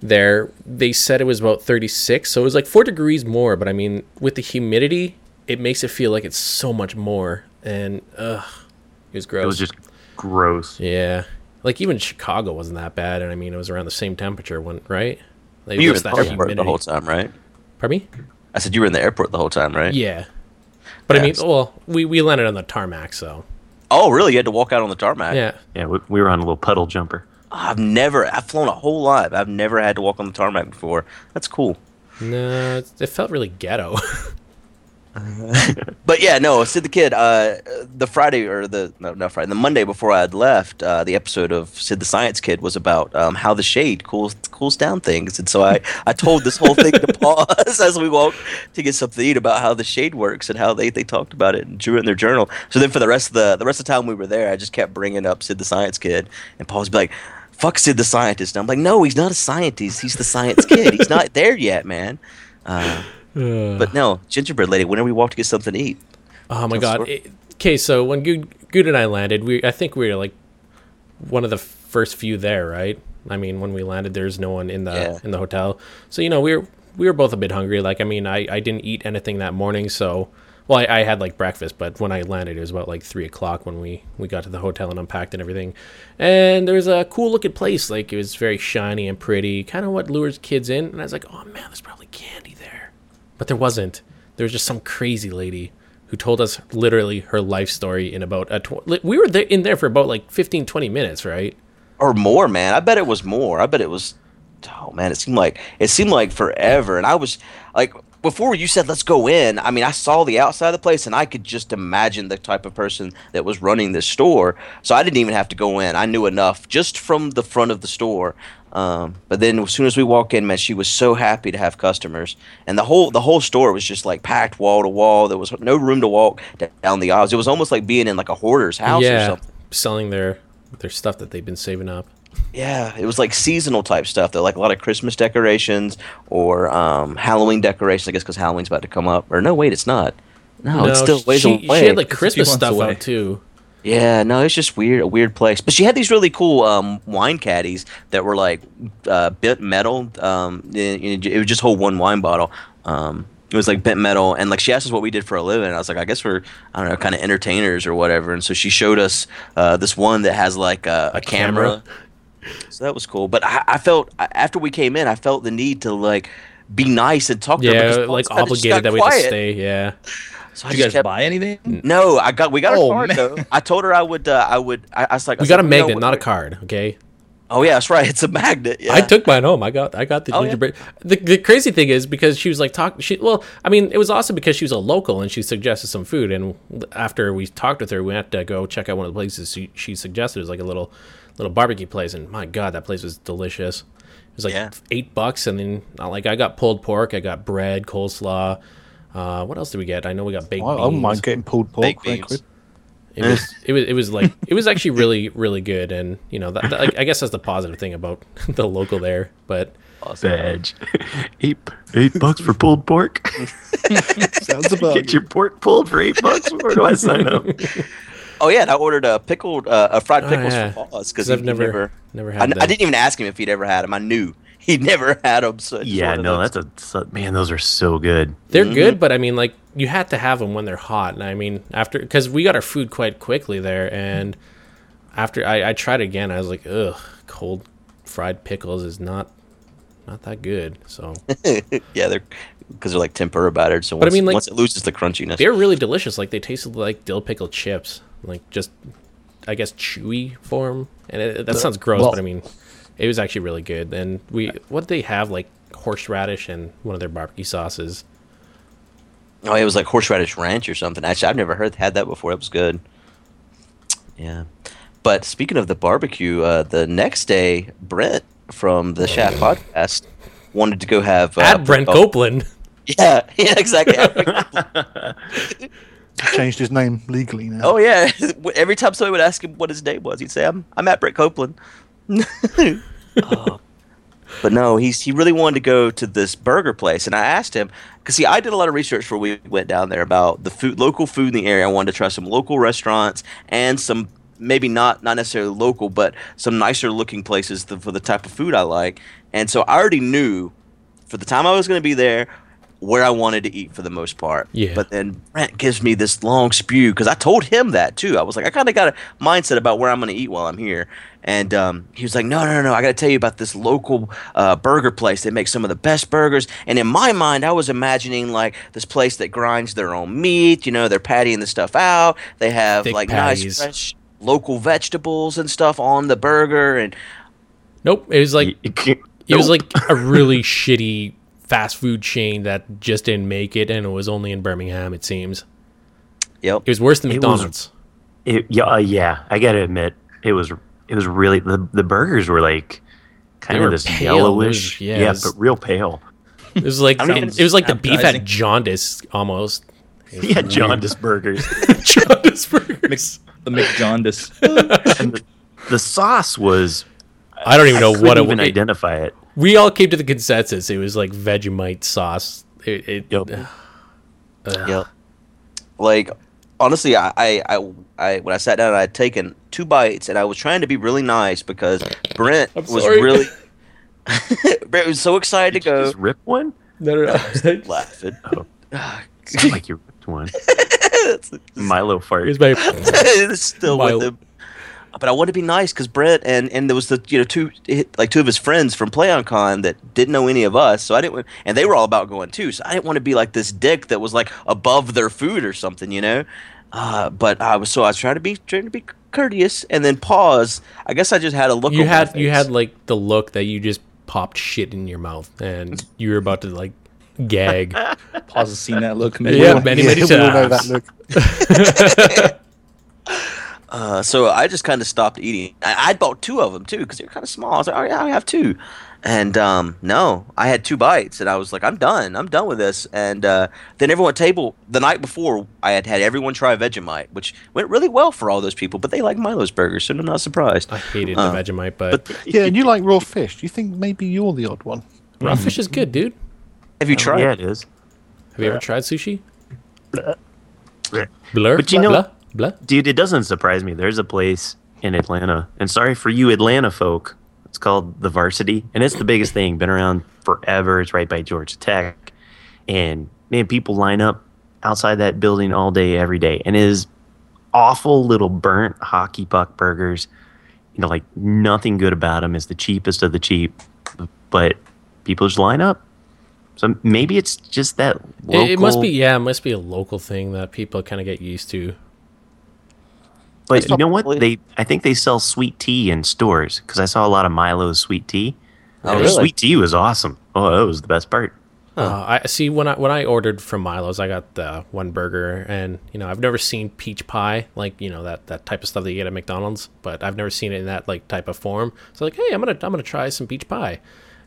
there, they said it was about 36, so it was like 4 degrees more. But I mean, with the humidity, it makes it feel like it's so much more. And it was gross. It was just gross. Yeah, like even Chicago wasn't that bad, and I mean it was around the same temperature, right? Like, you were in the airport the whole time, right? Pardon me? I said you were in the airport the whole time, right? Yeah, but yeah, I mean, well, we landed on the tarmac, so. Oh, really? You had to walk out on the tarmac? Yeah. Yeah, we were on a little puddle jumper. I've flown a whole lot. I've never had to walk on the tarmac before. That's cool. No, it felt really ghetto. But yeah, no, Sid the Kid, the Monday before I had left, the episode of Sid the Science Kid was about how the shade cools down things. And so I told this whole thing to Pause as we walked to get something to eat, about how the shade works and how they talked about it and drew it in their journal. So then for the rest of the time we were there, I just kept bringing up Sid the Science Kid, and Pause would be like, fuck Sid the Scientist. And I'm like, no, he's not a scientist. He's the Science Kid. He's not there yet, man. But no, gingerbread lady, when are we walking to get something to eat? Oh my god. Okay, so when Guude and I landed, I think we were like one of the first few there, right? I mean, when we landed, there's no one in the in the hotel. So, you know, we were both a bit hungry. Like, I mean, I didn't eat anything that morning, so... Well, I had, like, breakfast, but when I landed, it was about, like, 3 o'clock when we got to the hotel and unpacked and everything. And there was a cool-looking place. Like, it was very shiny and pretty, kind of what lures kids in. And I was like, oh, man, there's probably candy there. But there wasn't. There was just some crazy lady who told us literally her life story in about a... we were in there for about, like, 15, 20 minutes, right? Or more, man. I bet it was more. I bet it was... Oh, man, it seemed like forever. And I was, like... Before you said, let's go in, I mean, I saw the outside of the place, and I could just imagine the type of person that was running this store. So I didn't even have to go in. I knew enough just from the front of the store. But then as soon as we walk in, man, she was so happy to have customers. And the whole store was just, like, packed wall to wall. There was no room to walk down the aisles. It was almost like being in, like, a hoarder's house or something. Yeah, selling their stuff that they've been saving up. Yeah, it was like seasonal type stuff. They're like a lot of Christmas decorations or Halloween decorations, I guess, because Halloween's about to come up. Or no, wait, it's not. No, it's still ways away. She had like Christmas stuff out too. Yeah, no, it's just a weird place. But she had these really cool wine caddies that were like bent metal. It would just hold one wine bottle. It was like bent metal, and like she asked us what we did for a living, and I was like, I guess we're, I don't know, kind of entertainers or whatever. And so she showed us this one that has like a camera. So that was cool. But I felt, after we came in, I felt the need to, like, be nice and talk to her. Yeah, like, obligated that we had to stay, yeah. So did you guys buy anything? No, we got a card, though. I told her I was like... We got a magnet, not a card, okay? Oh, yeah, that's right. It's a magnet, yeah. I took mine home. I got the gingerbread. Yeah. The crazy thing is, because she was, like, it was awesome because she was a local, and she suggested some food. And after we talked with her, we had to go check out one of the places she suggested. It was, like, a little barbecue place, and my god, that place was delicious. It was like $8, and then like I got pulled pork, I got bread, coleslaw. What else did we get? I know we got baked beans. I don't mind getting pulled pork. It was actually really, really good, and you know, I guess that's the positive thing about the local there. But awesome. $8 for pulled pork. Sounds about get your pork pulled for $8. Where do I sign up? Oh yeah, and I ordered fried pickles from Pause because I've never had them. I didn't even ask him if he'd ever had them. I knew he'd never had them. So yeah, no, man, those are so good. They're good, but I mean, like you had to have them when they're hot. And I mean, after because we got our food quite quickly there, and after I tried again, I was like, ugh, cold fried pickles is not that good. So yeah, they're. Because they're like tempura battered, so once it loses the crunchiness, they're really delicious. Like they tasted like dill pickle chips, like just I guess chewy form. And that sounds gross, but I mean, it was actually really good. And what they have like horseradish and one of their barbecue sauces. Oh, it was like horseradish ranch or something. Actually, I've never had that before. It was good. Yeah, but speaking of the barbecue, the next day, Brent from the Chat podcast wanted to go have Brent Copeland. Yeah, exactly. Changed his name legally now. Oh, yeah. Every time somebody would ask him what his name was, he'd say, I'm at Brent Copeland. But no, he really wanted to go to this burger place. And I asked him, because I did a lot of research before we went down there about the food, local food in the area. I wanted to try some local restaurants and some maybe not necessarily local, but some nicer looking places for the type of food I like. And so I already knew for the time I was going to be there where I wanted to eat for the most part. Yeah. But then Brent gives me this long spew because I told him that too. I was like, I kind of got a mindset about where I'm going to eat while I'm here. And he was like, no, I got to tell you about this local burger place that makes some of the best burgers. And in my mind, I was imagining like this place that grinds their own meat. You know, they're pattying the stuff out. They have thick like patties. Nice fresh local vegetables and stuff on the burger. And nope, it was like... It was like a really shitty fast food chain that just didn't make it, and it was only in Birmingham, it seems. Yep. It was worse than McDonald's. I gotta admit, it was really the burgers were like kind of this pale, yellowish, but real pale. It was like the beef had jaundice almost. Yeah, jaundice burgers. Jaundice burgers. The McJaundice. And the sauce was. I don't even know what it was. Identify it. We all came to the consensus. It was like Vegemite sauce Yep. Like, honestly, I when I sat down, I had taken two bites, and I was trying to be really nice because Brent was really Brent was so excited to go. You just rip one? No. I was laughing. Oh. It's not like you ripped one. Milo fart. Here's my it's still Milo. With him. But I wanted to be nice because Brent and there was the two of his friends from PlayOnCon that didn't know any of us, so I didn't, and they were all about going too, so I didn't want to be like this dick that was like above their food or something, you know. But I was trying to be courteous, and then Pause. I guess I just had a look. You had like the look that you just popped shit in your mouth and you were about to like gag. Pause has seen that look. Many times. We all know that look. So I just kind of stopped eating. I bought two of them, too, because they were kind of small. I was like, all right, I have two. And no, I had two bites, and I was like, I'm done with this. And then everyone at table, the night before, I had everyone try Vegemite, which went really well for all those people, but they like Milo's burgers, so I'm not surprised. I hated the Vegemite, but yeah, and you like raw fish. Do you think maybe you're the odd one? Raw fish is good, dude. Have you tried? Yeah, it is. Have you ever tried sushi? Blah. Blah. Blur? But you know... Blah. Blood? Dude, it doesn't surprise me. There's a place in Atlanta, and sorry for you Atlanta folk, it's called the Varsity, and it's the biggest thing, been around forever. It's right by Georgia Tech, and man, people line up outside that building all day every day, and it is awful little burnt hockey puck burgers, like nothing good about them. It's the cheapest of the cheap, but people just line up. So maybe it's just that local... It must be a local thing that people kind of get used to. But you know what? I think they sell sweet tea in stores because I saw a lot of Milo's sweet tea. Oh, really? Sweet tea was awesome. Oh, that was the best part. I see. When I ordered from Milo's, I got the one burger, and I've never seen peach pie, like that type of stuff that you get at McDonald's, but I've never seen it in that like type of form. So like, hey, I'm gonna try some peach pie,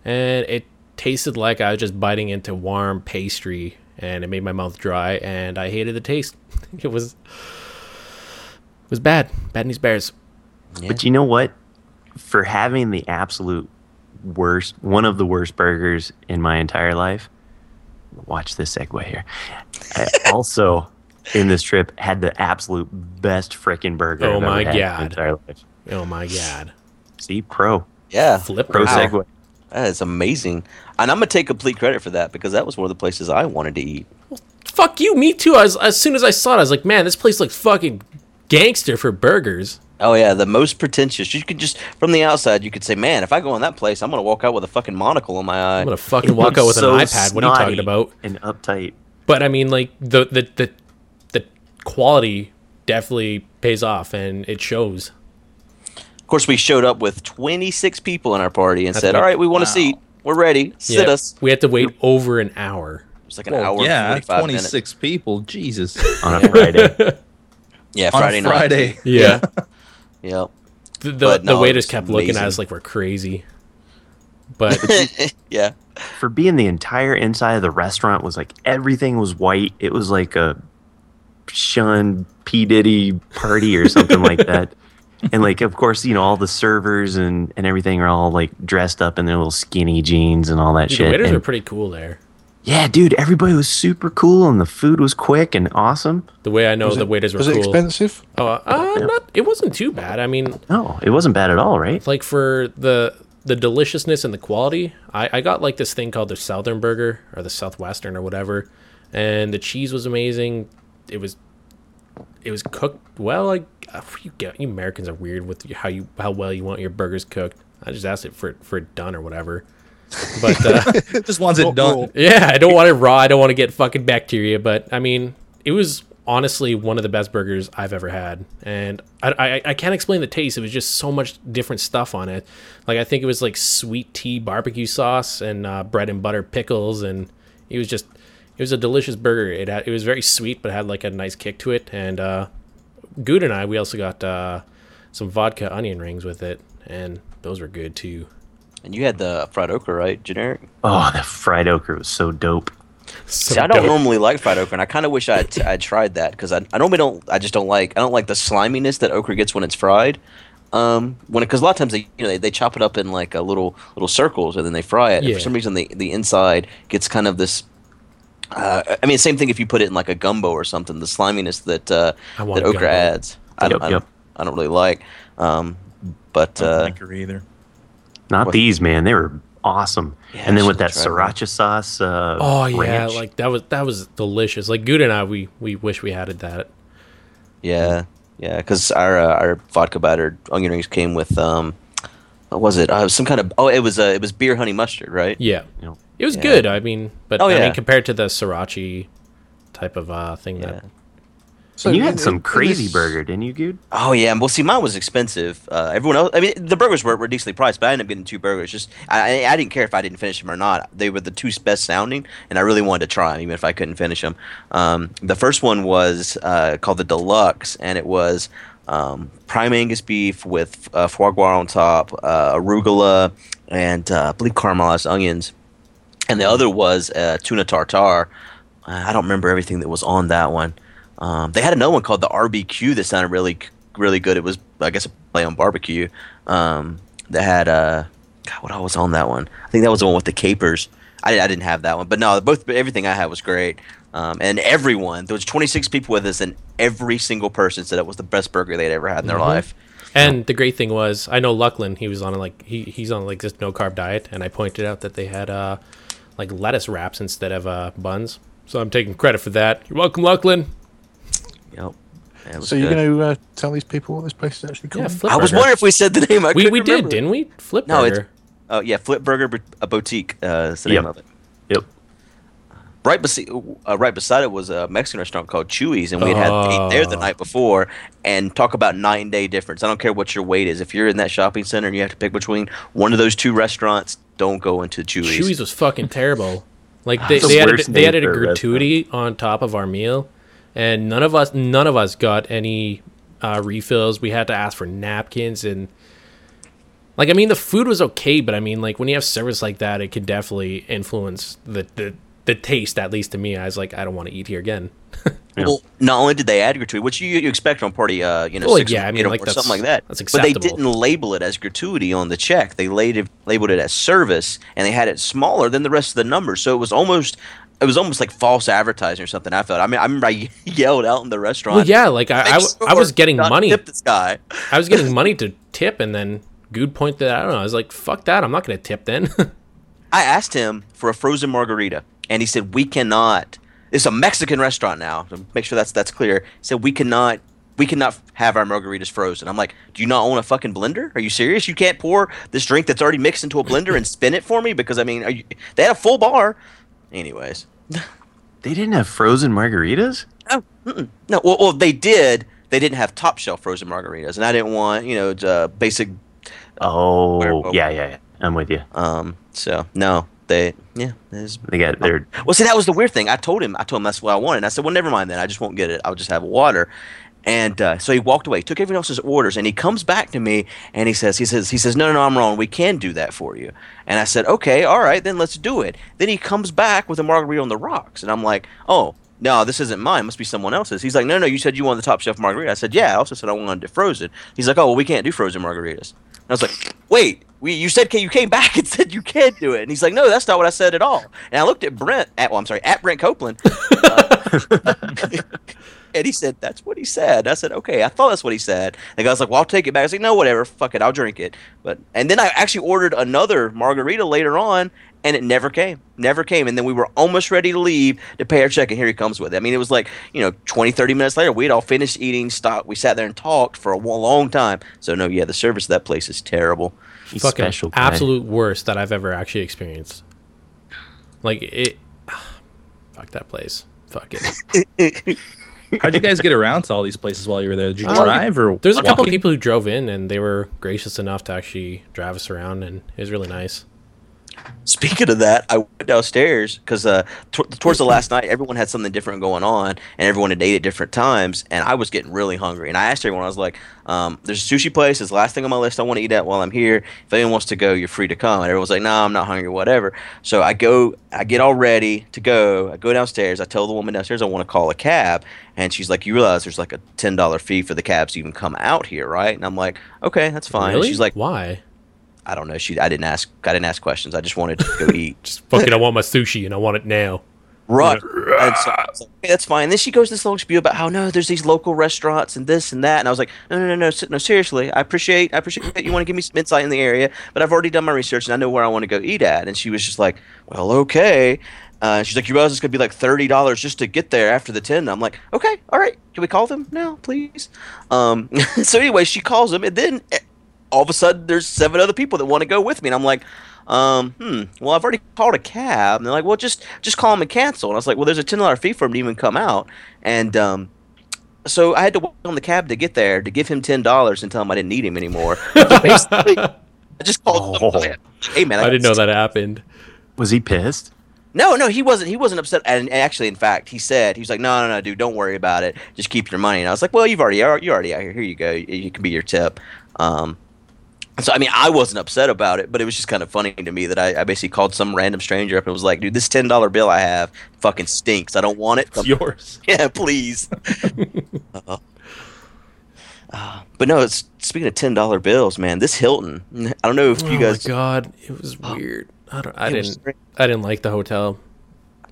and it tasted like I was just biting into warm pastry, and it made my mouth dry, and I hated the taste. It was. It was bad. Bad news bears. Yeah. But you know what? For having the absolute worst, one of the worst burgers in my entire life, watch this segue here. I also, in this trip, had the absolute best freaking burger I've ever had in my entire life. Oh, my God. See? Pro. Yeah. Flip. Pro segue. That is amazing. And I'm going to take complete credit for that because that was one of the places I wanted to eat. Well, fuck you. Me too. As soon as I saw it, I was like, man, this place looks fucking... gangster for burgers. Oh yeah, the most pretentious. You could just from the outside, you could say, "Man, if I go in that place, I'm gonna walk out with a fucking monocle on my eye. I'm gonna fucking walk out with an iPad." What are you talking about? And uptight. But I mean, like the quality definitely pays off, and it shows. Of course, we showed up with 26 people in our party and said, "All right, we want a seat. We're ready. Sit us." We had to wait over an hour. It was like an hour. Yeah, 26 people. Jesus, on a Friday. Yeah, Friday night. Yeah. Yeah. The waiters kept looking at us like we're crazy. But yeah. For being the entire inside of the restaurant was like everything was white. It was like a Sean P. Diddy party or something like that. And like of course, all the servers and everything are all like dressed up in their little skinny jeans and all that shit. The waiters were pretty cool there. Yeah, dude, everybody was super cool, and the food was quick and awesome. The way I know the waiters were cool. Was it expensive? Oh, it wasn't too bad. I mean... No, it wasn't bad at all, right? Like, for the deliciousness and the quality, I got, like, this thing called the Southern Burger, or the Southwestern, or whatever, and the cheese was amazing. It was cooked well. Like, you Americans are weird with how well you want your burgers cooked. I just asked it for it done or whatever. But just wants it done. Yeah, I don't want it raw. I don't want to get fucking bacteria. But I mean, it was honestly one of the best burgers I've ever had, and I can't explain the taste. It was just so much different stuff on it. Like I think it was like sweet tea barbecue sauce and bread and butter pickles, and it was a delicious burger. It was very sweet, but had like a nice kick to it. And Guude and I, we also got some vodka onion rings with it, and those were good too. And you had the fried okra, right? Generic? Oh, the fried okra was so dope. See, I don't normally like fried okra, and I kind of wish I tried that because I normally don't. I just don't like. I don't like the sliminess that okra gets when it's fried. Because a lot of times they chop it up in like a little circles and then they fry it. Yeah. And for some reason, the inside gets kind of this I mean, same thing if you put it in like a gumbo or something. The sliminess that that okra adds, I don't really like. But I don't like her either. Not these, man. They were awesome. Yeah, and then with that sriracha sauce. Ranch. Like that was delicious. Like Guude and I, we wish we had that. Yeah, because our vodka battered onion rings came with what was it? Some kind of it was beer honey mustard, right? Yeah. It was good. I mean, but compared to the sriracha type of thing that. So you had some crazy burger, didn't you, Guude? Oh yeah. Well, see, mine was expensive. Everyone else, I mean, the burgers were decently priced, but I ended up getting two burgers. Just I didn't care if I didn't finish them or not. They were the two best sounding, and I really wanted to try them, even if I couldn't finish them. The first one was called the Deluxe, and it was prime Angus beef with foie gras on top, arugula, and I believe caramelized onions. And the other was tuna tartare. I don't remember everything that was on that one. They had another one called the RBQ that sounded really, really good. It was, I guess, a play on barbecue. That had what all was on that one? I think that was the one with the capers. I didn't have that one, but no, everything I had was great. And everyone, there was 26 people with us, and every single person said it was the best burger they'd ever had in their life. And the great thing was, I know Lachlan. He was on like he's on like this no carb diet, and I pointed out that they had like lettuce wraps instead of buns. So I'm taking credit for that. You're welcome, Lachlan. Yep. So you're going to tell these people what this place is actually called? Yeah, I was wondering if we said the name. We did, didn't we? Flip Burger. Oh yeah, Flip Burger, a boutique. Is the name of it. Yep. Right beside it was a Mexican restaurant called Chewy's, and we had ate there the night before. And talk about 9-day difference. I don't care what your weight is. If you're in that shopping center and you have to pick between one of those two restaurants, don't go into Chewy's. Chewy's was fucking terrible. Like they added a gratuity on top of our meal. And none of us got any refills. We had to ask for napkins, and like, I mean, the food was okay, but I mean, like, when you have service like that, it can definitely influence the taste. At least to me, I was like, I don't want to eat here again. Well, not only did they add gratuity, which you expect on party, or something like that, but they didn't label it as gratuity on the check. They labeled it as service, and they had it smaller than the rest of the numbers. So it was almost like false advertising or something. I felt. I mean, I remember I yelled out in the restaurant. Well, yeah, like I was getting money. Tip this guy. I was getting money to tip, and then Guude pointed that out. I was like, "Fuck that! I'm not going to tip." Then I asked him for a frozen margarita, and he said, "We cannot." It's a Mexican restaurant now. So make sure that's clear. He said, "We cannot have our margaritas frozen." I'm like, "Do you not own a fucking blender? Are you serious? You can't pour this drink that's already mixed into a blender and spin it for me?" Because I mean, they had a full bar. Anyways, they didn't have frozen margaritas? Oh, no. Well, they did. They didn't have top shelf frozen margaritas, and I didn't want basic. Yeah. I'm with you. So no, they got their. Well, see, that was the weird thing. I told him that's what I wanted. And I said, well, never mind then. I just won't get it. I'll just have water. And so he walked away, took everyone else's orders, and he comes back to me and he says, no, I'm wrong. We can do that for you. And I said, okay, all right, then let's do it. Then he comes back with a margarita on the rocks, and I'm like, oh, no, this isn't mine. It must be someone else's. He's like, no, you said you wanted the top chef margarita. I said, yeah, I also said I wanted it frozen. He's like, oh, well, we can't do frozen margaritas. And I was like, wait, you said you came back and said you can't do it. And he's like, no, that's not what I said at all. And I looked at Brent Copeland. And he said, that's what he said. I said, okay, I thought that's what he said. The guy's like, well, I'll take it back. I was like, no, whatever. Fuck it. I'll drink it. And then I actually ordered another margarita later on, and it never came. And then we were almost ready to leave to pay our check, and here he comes with it. I mean, it was like, 20, 30 minutes later, we had all finished eating, stopped. We sat there and talked for a long time. So, no, yeah, the service of that place is terrible. He's fucking special, absolute worst that I've ever actually experienced. Like, fuck that place. Fuck it. How'd you guys get around to all these places while you were there? Did you drive or? There's a couple of people who drove in, and they were gracious enough to actually drive us around, and it was really nice. Speaking of that, I went downstairs because towards the last night, everyone had something different going on, and everyone had ate at different times, and I was getting really hungry. And I asked everyone, I was like, there's a sushi place. It's the last thing on my list I want to eat at while I'm here. If anyone wants to go, you're free to come. And everyone was like, no, I'm not hungry, whatever. So I get all ready to go. I go downstairs. I tell the woman downstairs I want to call a cab. And she's like, you realize there's like a $10 fee for the cabs to even come out here, right? And I'm like, okay, that's fine. Really? And she's like, why? I don't know. I didn't ask questions. I just wanted to go eat. Just fucking I want my sushi and I want it now. Right. Yeah. And so I was like, okay, that's fine. And then she goes this long spiel about how, no, there's these local restaurants and this and that. And I was like, no, seriously. I appreciate that you want to give me some insight in the area, but I've already done my research and I know where I want to go eat at. And she was just like, well, okay. She's like, you realize it's going to be like $30 just to get there after the 10. I'm like, okay, all right. Can we call them now, please? So anyway, she calls them, and then all of a sudden there's 7 other people that want to go with me. And I'm like, well, I've already called a cab. And they're like, well, just call them and cancel. And I was like, well, there's a $10 fee for him to even come out. And so I had to wait on the cab to get there to give him $10 and tell him I didn't need him anymore. So basically, I just called him. Hey, man, I didn't know that happened. Was he pissed? No, he wasn't. He wasn't upset. And actually, in fact, he was like, no, dude, don't worry about it. Just keep your money. And I was like, well, you're already out here. Here you go. It can be your tip. So, I mean, I wasn't upset about it, but it was just kind of funny to me that I basically called some random stranger up and was like, dude, this $10 bill I have fucking stinks. I don't want it. It's yours. Yeah, please. But no, speaking of $10 bills, man, this Hilton, I don't know if you guys. Oh, my God. It was weird. I didn't like the hotel.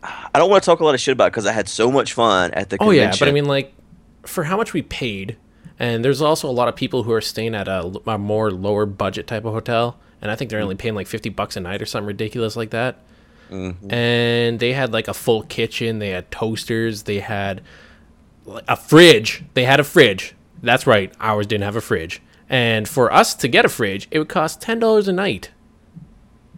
I don't want to talk a lot of shit about it because I had so much fun at the convention. Oh, yeah, but I mean, like, for how much we paid. And there's also a lot of people who are staying at a more lower budget type of hotel. And I think they're only paying like $50 a night or something ridiculous like that. Mm-hmm. And they had like a full kitchen. They had toasters. They had a fridge. That's right. Ours didn't have a fridge. And for us to get a fridge, it would cost $10 a night.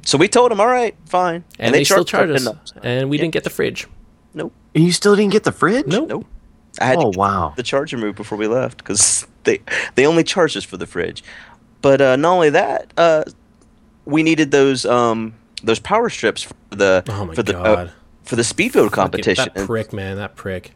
So we told them, all right, fine. And they still charged us. And we didn't get the fridge. Nope. And you still didn't get the fridge? Nope. I had the charge removed before we left because they only charged us for the fridge. But not only that, we needed those power strips for the for the speedboat competition. That prick.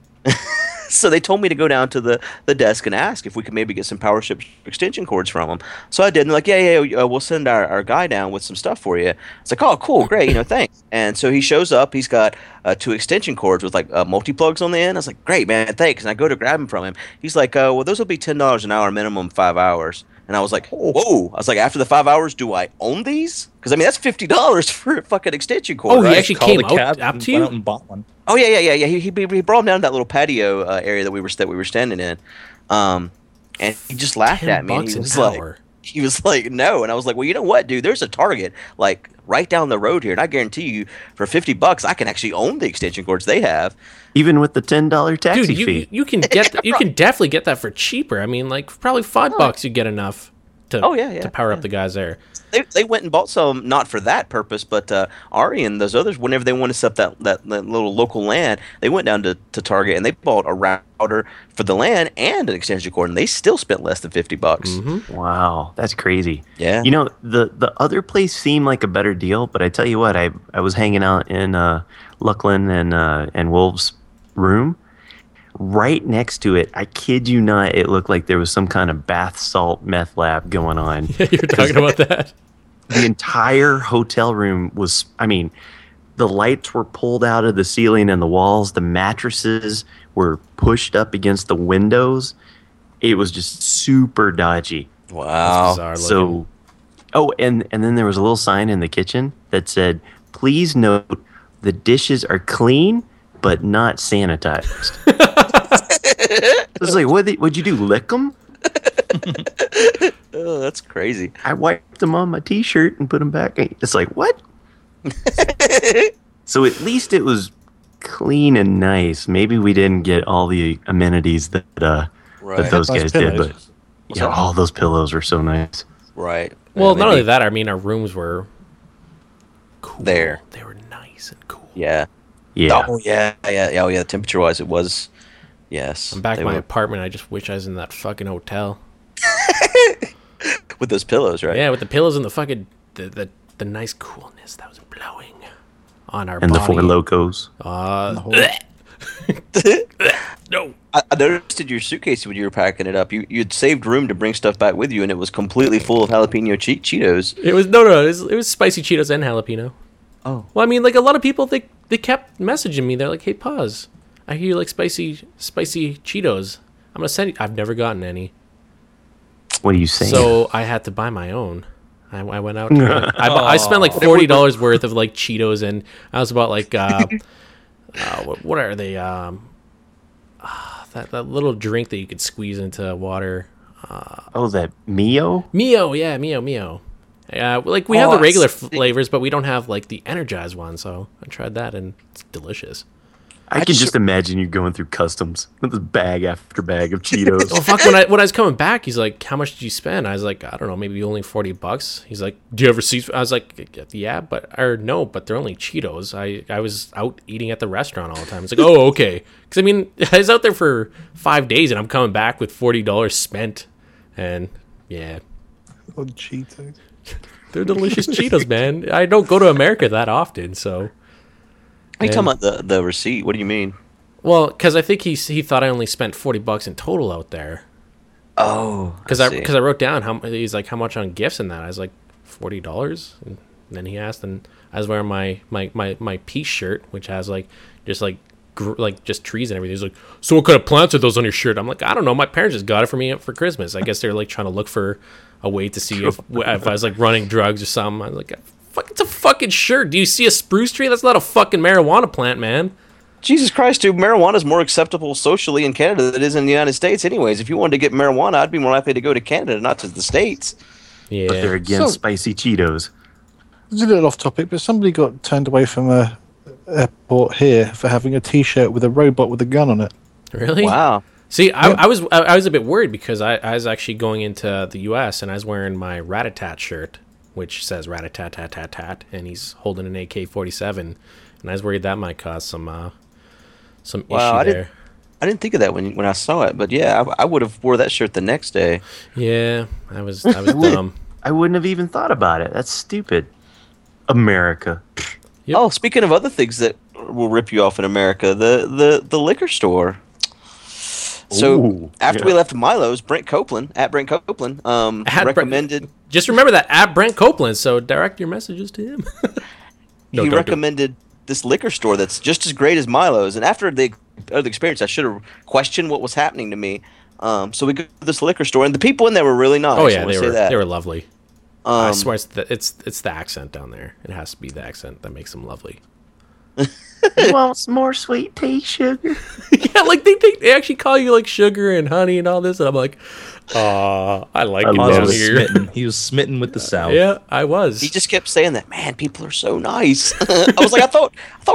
So they told me to go down to the desk and ask if we could maybe get some power strip extension cords from them. So I did. And they're like, yeah, we'll send our guy down with some stuff for you. It's like, oh, cool, great, thanks. And so he shows up. He's got 2 extension cords with, like, multi-plugs on the end. I was like, great, man, thanks. And I go to grab them from him. He's like, well, those will be $10 an hour, minimum 5 hours. And I was like, whoa. I was like, after the 5 hours, do I own these? Because, I mean, that's $50 for a fucking extension cord. Oh, right? He actually came up to you and bought one. Oh, yeah. He brought him down to that little patio area that we were standing in. And he just laughed at me. He was like, no. And I was like, well, you know what, dude? There's a Target, like, right down the road here. And I guarantee you, for $50, I can actually own the extension cords they have. Even with the $10 taxi fee. Dude, you can get you can definitely get that for cheaper. I mean, like, probably $5 you get enough to power up the guys there. They went and bought some, not for that purpose, but Ari and those others, whenever they wanted to set up that little local LAN, they went down to Target and they bought a router for the LAN and an extension cord, and they still spent less than $50. Mm-hmm. Wow, that's crazy. Yeah. You know, the other place seemed like a better deal, but I tell you what, I was hanging out in Lachlan and Wolf's room. Right next to it, I kid you not, it looked like there was some kind of bath salt meth lab going on. Yeah, you're talking about that? The entire hotel room was, I mean, the lights were pulled out of the ceiling and the walls. The mattresses were pushed up against the windows. It was just super dodgy. Wow. That's bizarre looking. And then there was a little sign in the kitchen that said, please note the dishes are clean but not sanitized. I was like, what'd you do, lick them? Oh, that's crazy. I wiped them on my T-shirt and put them back. It's like, what? So at least it was clean and nice. Maybe we didn't get all the amenities that those guys did, but yeah, all those pillows were so nice. Right. Well, not only that, I mean, our rooms were cool. They were nice and cool. Yeah. Yeah. Oh, yeah. Oh, yeah. Temperature-wise, it was. Yes. I'm back in my apartment. I just wish I was in that fucking hotel. With those pillows, right? Yeah, with the pillows and the fucking the nice coolness that was blowing on our body. And the Four Lokos. No. I noticed in your suitcase when you were packing it up, you'd saved room to bring stuff back with you, and it was completely full of jalapeno Cheetos. It was It was spicy Cheetos and jalapeno. Oh. Well, I mean, like, a lot of people, they kept messaging me. They're like, hey, Pause. I hear you like spicy Cheetos. I'm going to send you. I've never gotten any. What are you saying? So I had to buy my own. I went out. I spent like $40 worth of like Cheetos, and I was about like what are they? That little drink that you could squeeze into water. That Mio? Mio. Like we have the regular flavors, but we don't have like the energized one. So I tried that, and it's delicious. I can just imagine you going through customs with this bag after bag of Cheetos. Oh fuck! When I was coming back, he's like, "How much did you spend?" I was like, "I don't know, maybe only $40." He's like, "Do you have receipts?" I was like, "Yeah, but they're only Cheetos." I was out eating at the restaurant all the time. It's like, "Oh, okay," because I mean, I was out there for 5 days, and I'm coming back with $40 spent, and yeah, oh Cheetos, they're delicious Cheetos, man. I don't go to America that often, so. Are you talking about the receipt? What do you mean? Well, because I think he thought I only spent $40 in total out there. Oh, because I wrote down how much on gifts and that. I was like $40, and then he asked, and I was wearing my peace shirt, which has just trees and everything. He's like, "So what kind of plants are those on your shirt?" I'm like, "I don't know. My parents just got it for me for Christmas. I guess they're like trying to look for a way to see if I was like running drugs or something." I was like. It's a fucking shirt. Do you see a spruce tree? That's not a fucking marijuana plant, man. Jesus Christ, dude. Marijuana is more acceptable socially in Canada than it is in the United States anyways. If you wanted to get marijuana, I'd be more likely to go to Canada, not to the States. Yeah. But they're against spicy Cheetos. It's a little off topic, but somebody got turned away from an airport here for having a T-shirt with a robot with a gun on it. Really? Wow. See, yeah. I was a bit worried because I was actually going into the U.S. and I was wearing my Ratatat shirt. Which says Ratatat tat tat tat, and he's holding an AK-47, and I was worried that might cause some issue there. I didn't think of that when I saw it, but yeah, I would have wore that shirt the next day. Yeah, I was dumb. I wouldn't have even thought about it. That's stupid, America. Yep. Oh, speaking of other things that will rip you off in America, the liquor store. So we left Milo's, Brent Copeland, recommended. Just remember that at Brent Copeland. So direct your messages to him. He recommended this liquor store that's just as great as Milo's. And after the experience, I should have questioned what was happening to me. So we go to this liquor store, and the people in there were really nice. Oh yeah, they were lovely. I swear it's the accent down there. It has to be the accent that makes them lovely. You want some more sweet tea, sugar? Yeah, like they actually call you like sugar and honey and all this, and I'm like, I like it down here. He was smitten with the South. Yeah, I was. He just kept saying that. Man, people are so nice. I was like, I thought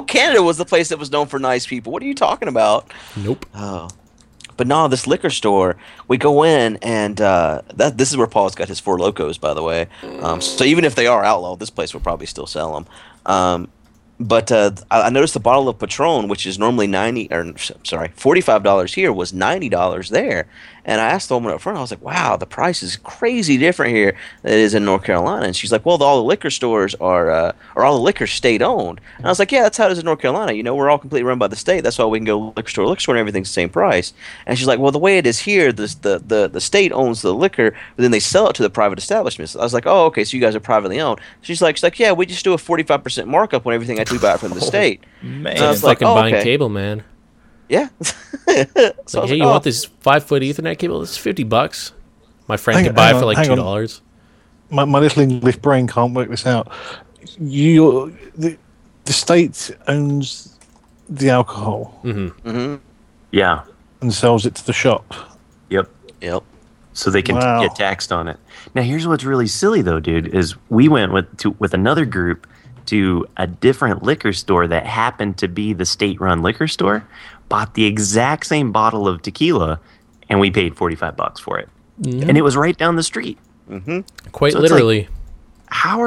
Canada was the place that was known for nice people. What are you talking about? Nope. Oh, but no, this liquor store. We go in, and this is where Paul's got his Four Lokos, by the way. So even if they are outlawed, this place will probably still sell them. But I noticed the bottle of Patron, which is normally $45 here, was $90 there. And I asked the woman up front, I was like, wow, the price is crazy different here than it is in North Carolina. And she's like, well, all the liquor stores are all the liquor state-owned. And I was like, yeah, that's how it is in North Carolina. You know, we're all completely run by the state. That's why we can go liquor store, and everything's the same price. And she's like, well, the way it is here, the state owns the liquor, but then they sell it to the private establishments. I was like, oh, okay, so you guys are privately owned. She's like, yeah, we just do a 45% markup on everything I do buy from the state. Man, so I was like, fucking buying cable, man. Yeah. So like, hey, you want this 5-foot Ethernet cable? It's $50. My friend could buy it for like $2. My little English brain can't work this out. The state owns the alcohol. Mm-hmm. Mm-hmm. Yeah. And sells it to the shop. Yep. So they can get taxed on it. Now, here's what's really silly though, dude, is we went with another group to a different liquor store that happened to be the state-run liquor store. Bought the exact same bottle of tequila, and we paid $45 for it. Mm-hmm. And it was right down the street. Mm-hmm. Quite literally. Like, how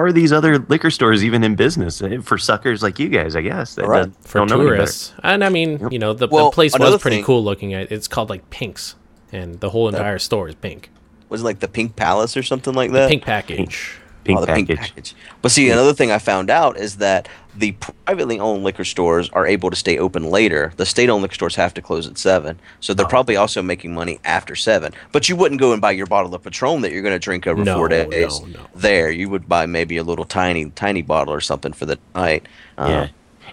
are these other liquor stores even in business for suckers like you guys? I guess for tourists. And I mean, you know, the place was pretty cool looking. It's called like Pink's, and the whole entire store is pink. Was it like the Pink Palace or something like that? The Pink Package. Pink Package. But see, another thing I found out is that the privately owned liquor stores are able to stay open later. The state-owned liquor stores have to close at 7. So they're probably also making money after 7. But you wouldn't go and buy your bottle of Patron that you're going to drink over 4 days. No. There, you would buy maybe a little tiny bottle or something for the night. Yeah.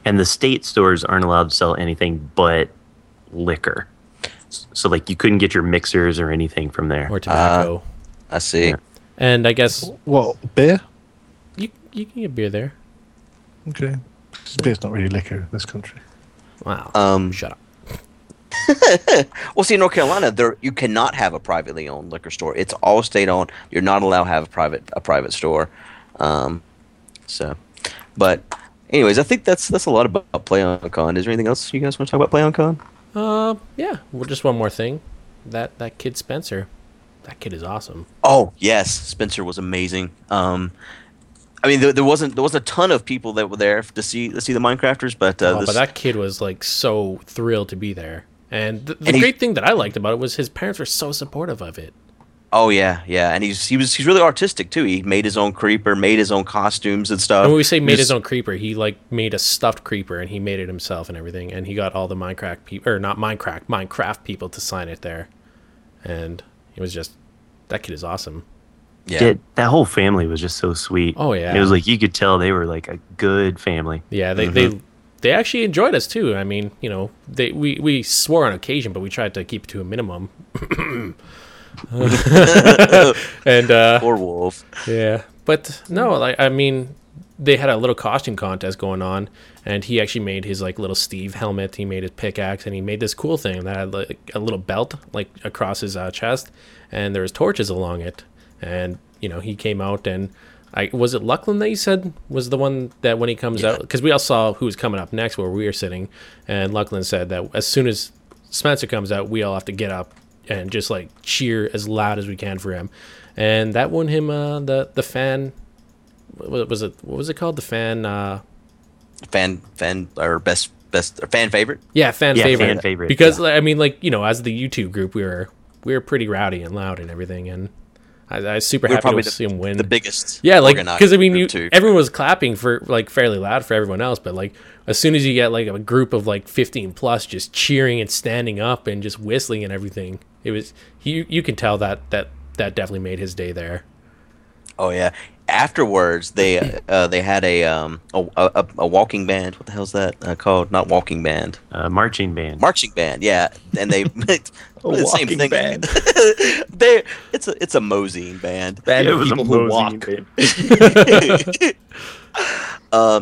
And the state stores aren't allowed to sell anything but liquor. So, like, you couldn't get your mixers or anything from there. Or tobacco. I see. Yeah. And I guess... Well, beer? You can get beer there. Okay. Because beer's not really liquor in this country. Wow. Shut up. Well, see, in North Carolina, you cannot have a privately owned liquor store. It's all state owned. You're not allowed to have a private store. But anyways, I think that's a lot about PlayOnCon. Is there anything else you guys want to talk about PlayOnCon? Yeah. Well, just one more thing. That kid Spencer, that kid is awesome. Oh yes, Spencer was amazing. I mean, there wasn't a ton of people that were there to see the Minecrafters, but that kid was like so thrilled to be there. And the great thing that I liked about it was his parents were so supportive of it. Oh yeah, and he's really artistic too. He made his own creeper, made his own costumes and stuff. And when we say made his own creeper, he like made a stuffed creeper and he made it himself and everything. And he got all the Minecraft people to sign it there. And it was just, that kid is awesome. Yeah. That whole family was just so sweet. Oh yeah, it was like you could tell they were like a good family. Yeah, they actually enjoyed us too. I mean, you know, we swore on occasion, but we tried to keep it to a minimum. And poor wolf. Yeah, but no, like, I mean, they had a little costume contest going on, and he actually made his like little Steve helmet. He made his pickaxe, and he made this cool thing that had like a little belt like across his chest, and there was torches along it. And you know, he came out, and was it Lachlan that you said was the one that when he comes out, because we all saw who was coming up next where we were sitting, and Lachlan said that as soon as Spencer comes out, we all have to get up and just like cheer as loud as we can for him, and that won him the fan. What was it called? The fan. Fan or best or fan favorite. Yeah, favorite. Fan favorite. Because yeah. I mean, like, you know, as the YouTube group, we were pretty rowdy and loud and everything, and I was super happy to see him win. The biggest. Yeah, like, because I mean, everyone was clapping for like fairly loud for everyone else, but like as soon as you get like a group of like 15 plus just cheering and standing up and just whistling and everything. It was you can tell that definitely made his day there. Oh yeah. Afterwards, they had a walking band. What the hell's that called? Not walking band. Marching band. Marching band. Yeah, and they the same thing. Band. It's a moseying band. It was a moseying band.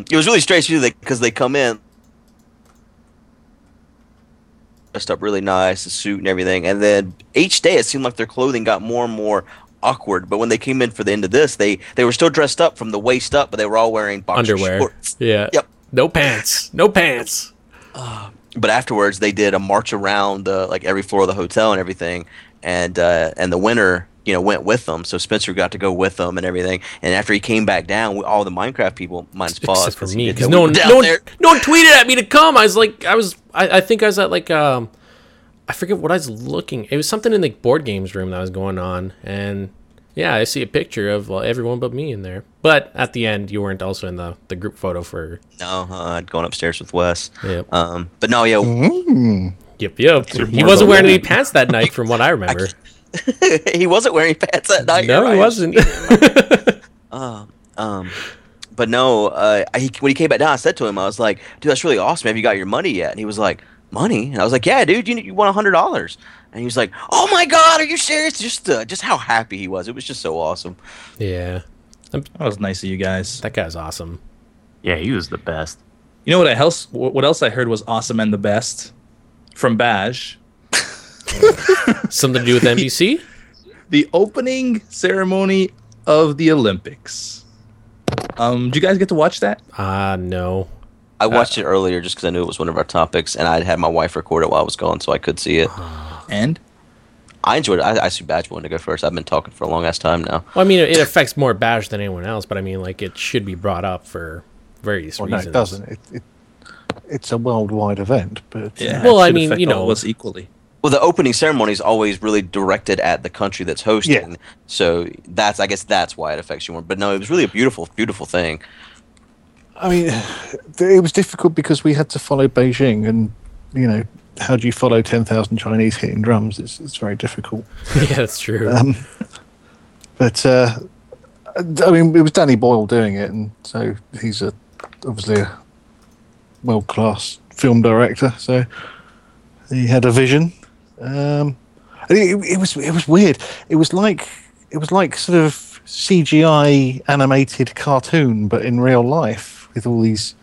It was really strange too, because they come in dressed up really nice, a suit and everything, and then each day it seemed like their clothing got more and more awkward. But when they came in for the end of this, they were still dressed up from the waist up, but they were all wearing boxer shorts. Yeah. Yep. No pants. But afterwards, they did a march around like every floor of the hotel and everything, and the winner, you know, went with them. So Spencer got to go with them and everything. And after he came back down, all the Minecraft people minus Pause, except for me, because no one tweeted at me to come. I was like, I think I was at like I forget what I was looking. It was something in the board games room that was going on, and yeah, I see a picture of everyone but me in there. But at the end, you weren't also in the group photo for. No, I'd gone upstairs with Wes. Yep. But no, yeah. Mm. Yep. He wasn't wearing any pants that night, from what I remember. He wasn't wearing pants that night. No, right? He wasn't. But no, when he came back down, I said to him, I was like, "Dude, that's really awesome. Have you got your money yet?" And he was like, "Money?" And I was like, "Yeah, dude, you won $100. And he was like, "Oh my God, are you serious?" Just how happy he was. It was just so awesome. Yeah. That was nice of you guys. That guy's awesome. Yeah, he was the best. You know what else I heard was awesome and the best? From Baj. Something to do with NBC? The opening ceremony of the Olympics. Did you guys get to watch that? No. I watched it earlier just because I knew it was one of our topics, and I'd had my wife record it while I was gone, so I could see it. And I enjoyed it. I see Badge wanted to go first. I've been talking for a long ass time now. Well, I mean, it affects more Badge than anyone else, but I mean, like, it should be brought up for various reasons. No, it doesn't. It's a worldwide event, but yeah. Well, I mean, you know, all of us equally. Well, the opening ceremony is always really directed at the country that's hosting, yeah. So that's, I guess, that's why it affects you more. But no, it was really a beautiful, beautiful thing. I mean, it was difficult because we had to follow Beijing, and, you know, how do you follow 10,000 Chinese hitting drums? It's very difficult. Yeah, that's true. But I mean, it was Danny Boyle doing it, and so he's obviously a world-class film director, so he had a vision. And it was weird. It was like sort of CGI animated cartoon, but in real life, with all these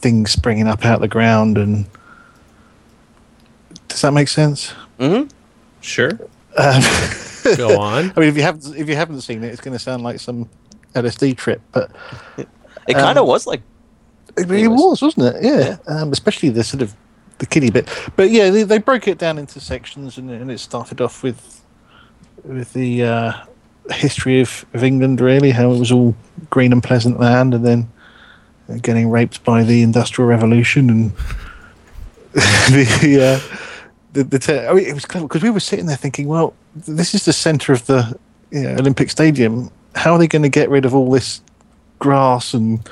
things springing up out of the ground. And does that make sense? Mm-hmm. Sure. Go on. I mean, if you haven't seen it, it's going to sound like some LSD trip, but it kind of was like it was, wasn't it? Yeah. Especially the sort of the kiddie bit. But yeah, they broke it down into sections, and it started off with the history of England, really, how it was all green and pleasant land, and then getting raped by the Industrial Revolution and I mean, it was clever because we were sitting there thinking, well, this is the centre of the Olympic Stadium. How are they going to get rid of all this grass and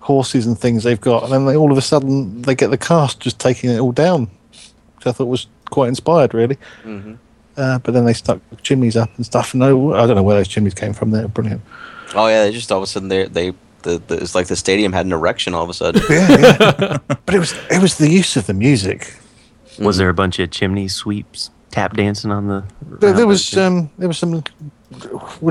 horses and things they've got? And then all of a sudden they get the cast just taking it all down, which I thought was quite inspired, really. Mm-hmm. But then they stuck chimneys up and stuff. No, I don't know where those chimneys came from. They're brilliant. Oh yeah, they just all of a sudden it's like the stadium had an erection all of a sudden. Yeah. But it was the use of the music. Was there a bunch of chimney sweeps tap dancing on the? There was some. What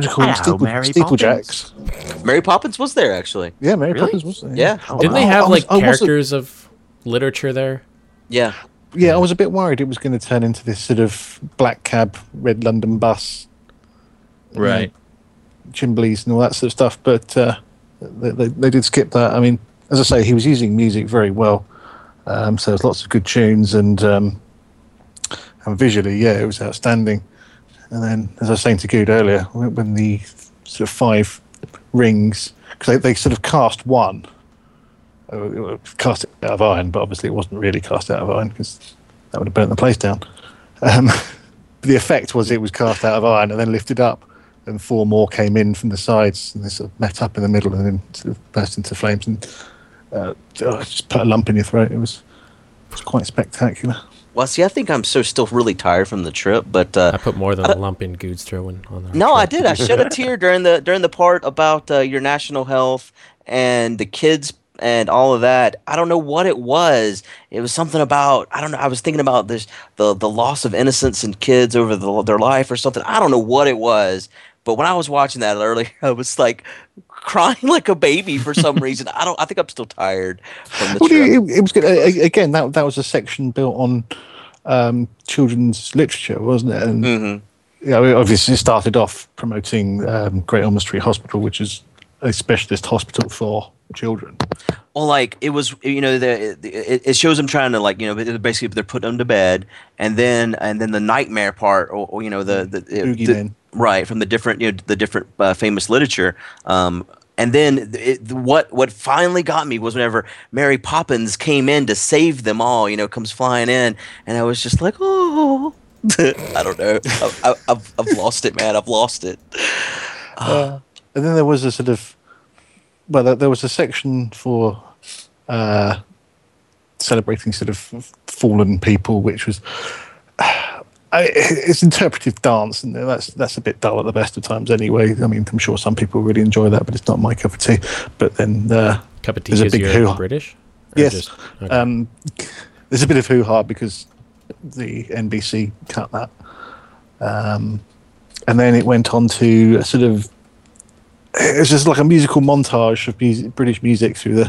do you call them? Steeplejacks. Mary Poppins was there actually. Yeah, Poppins was there. Yeah. Didn't they have characters of literature there? Yeah. Yeah, I was a bit worried it was going to turn into this sort of black cab, red London bus, right? Chimblies and all that sort of stuff, but they did skip that. I mean, as I say, he was using music very well, so there's lots of good tunes and visually, yeah, it was outstanding. And then, as I was saying to Guude earlier, when the sort of five rings, because they sort of cast one. Cast it out of iron, but obviously it wasn't really cast out of iron because that would have burnt the place down. The effect was it was cast out of iron and then lifted up, and four more came in from the sides and they sort of met up in the middle and then sort of burst into flames and just put a lump in your throat. It was quite spectacular. Well, see, I think I'm still really tired from the trip, but I put more than a lump in Guude's throwing on there. No, trip. I did. I shed a tear during the part about your national health and the kids. And all of that. I don't know what it was. It was something about, I don't know, I was thinking about this, the loss of innocence in kids over their life or something. I don't know what it was. But when I was watching that earlier, I was like crying like a baby for some reason. I think I'm still tired from the trip. It was good. Again, that was a section built on children's literature, wasn't it? And mm-hmm. Yeah, obviously it started off promoting Great Ormond Street Hospital, which is a specialist hospital for children. Well, like it was, it shows them trying to basically they're putting them to bed, and then the nightmare part, or the right from the different famous literature, and then what finally got me was whenever Mary Poppins came in to save them all, comes flying in, and I was just like, oh, I don't know, I've lost it, man, I've lost it. And then there was a sort of. Well, there was a section for celebrating sort of fallen people, which was it's interpretive dance, and that's a bit dull at the best of times anyway. I mean, I'm sure some people really enjoy that, but it's not my cup of tea. But then cup of tea is you're British? Yes. Okay. There's a bit of hoo-ha because the NBC cut that. And then it went on to a sort of... It was just like a musical montage of British music through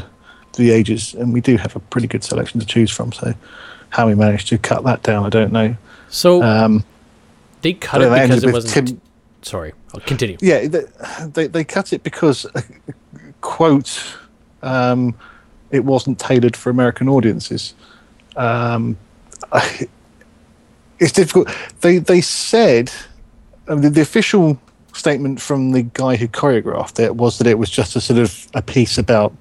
the ages, and we do have a pretty good selection to choose from. So, how we managed to cut that down, I don't know. So they cut it because it wasn't. Sorry, I'll continue. Yeah, they cut it because quote it wasn't tailored for American audiences. It's difficult. They said the official statement from the guy who choreographed it was that it was just a sort of a piece about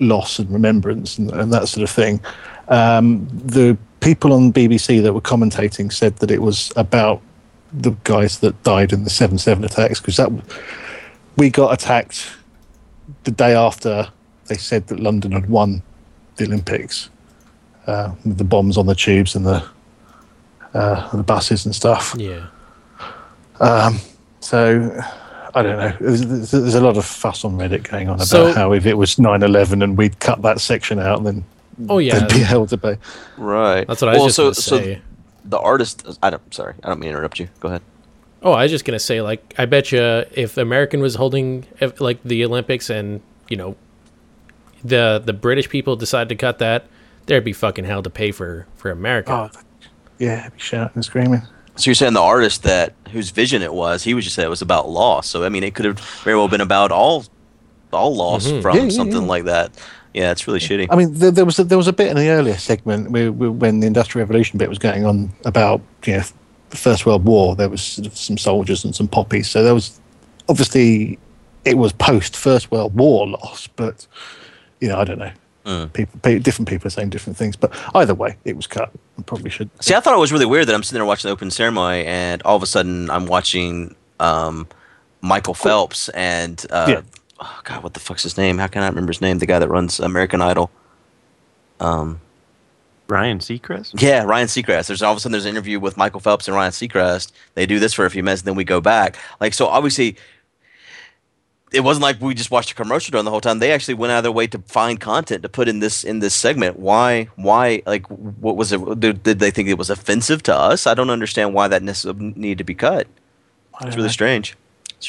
loss and remembrance and that sort of thing. The people on BBC that were commentating said that it was about the guys that died in the 7/7 attacks, because that we got attacked the day after they said that London had won the Olympics with the bombs on the tubes and the buses and stuff. Yeah. So, I don't know. There's a lot of fuss on Reddit going on about how if it was 9/11 and we'd cut that section out, then they'd be held to pay. Right. That's what I was just going to say. The artist... I don't mean to interrupt you. Go ahead. Oh, I was just going to say, I bet you if American was holding, the Olympics and, the British people decide to cut that, there'd be fucking hell to pay for America. Oh, yeah, I'd be shouting and screaming. So you're saying the artist that whose vision it was, he was just saying it was about loss. So I mean, it could have very well been about all loss from something like that. Yeah, it's really shitty. I mean, there was a bit in the earlier segment when the Industrial Revolution bit was going on about the First World War. There was sort of some soldiers and some poppies. So there was obviously it was post First World War loss, but I don't know. Different people are saying different things, but either way, it was cut. I probably should. See, I thought it was really weird that I'm sitting there watching the open ceremony, and all of a sudden I'm watching Michael Phelps and oh God, what the fuck's his name? How can I remember his name? The guy that runs American Idol. Ryan Seacrest? Yeah, Ryan Seacrest. There's all of a sudden there's an interview with Michael Phelps and Ryan Seacrest. They do this for a few minutes, and then we go back. Like, so obviously, it wasn't like we just watched a commercial during the whole time. They actually went out of their way to find content to put in this segment. Why? Like, what was it? Did they think it was offensive to us? I don't understand why that necessarily needed to be cut. It's really strange.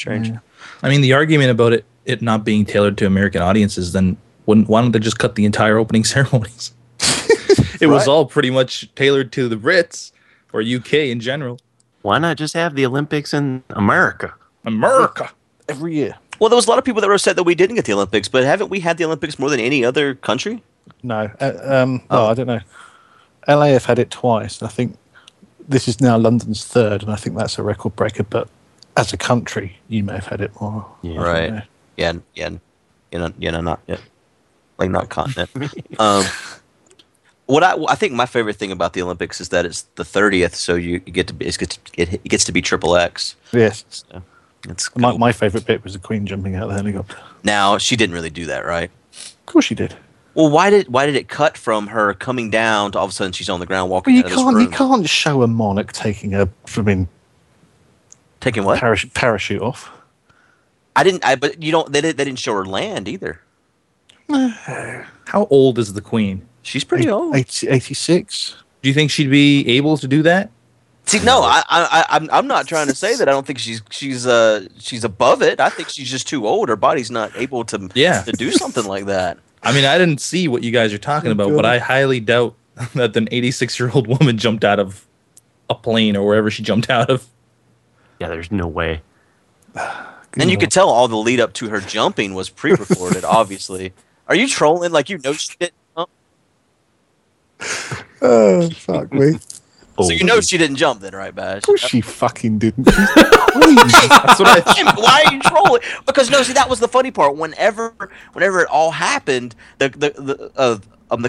Yeah. I mean, the argument about it not being tailored to American audiences, then why don't they just cut the entire opening ceremonies? It was all pretty much tailored to the Brits or UK in general. Why not just have the Olympics in America? Every year. Well, there was a lot of people that were upset that we didn't get the Olympics, but haven't we had the Olympics more than any other country? No. Well, I don't know. LA have had it twice. I think this is now London's third, and I think that's a record breaker, but as a country, you may have had it more. Yeah. Right. Not continent. What I think my favorite thing about the Olympics is that it's the 30th, so it gets to be triple X. Yes, so it's cool. My favorite bit was the Queen jumping out of the helicopter. Now she didn't really do that, right? Of course she did. Well, why did it cut from her coming down to all of a sudden she's on the ground walking? Well, you can't show a monarch taking what parachute off. But you don't. They didn't show her land either. How old is the Queen? She's pretty old. 86. Do you think she'd be able to do that? See, no, I'm not trying to say that. I don't think she's above it. I think she's just too old. Her body's not able to do something like that. I mean, I didn't see what you guys are talking about, but I highly doubt that an 86-year-old woman jumped out of a plane or wherever she jumped out of. Yeah, there's no way. And you could tell all the lead up to her jumping was pre-recorded, obviously. Are you trolling? Like, you know she didn't jump? Oh, fuck me. So you know she didn't jump then, right, Bash? Of course she fucking didn't. That's what I thought. Why are you trolling? Because, no, see, that was the funny part. Whenever it all happened, the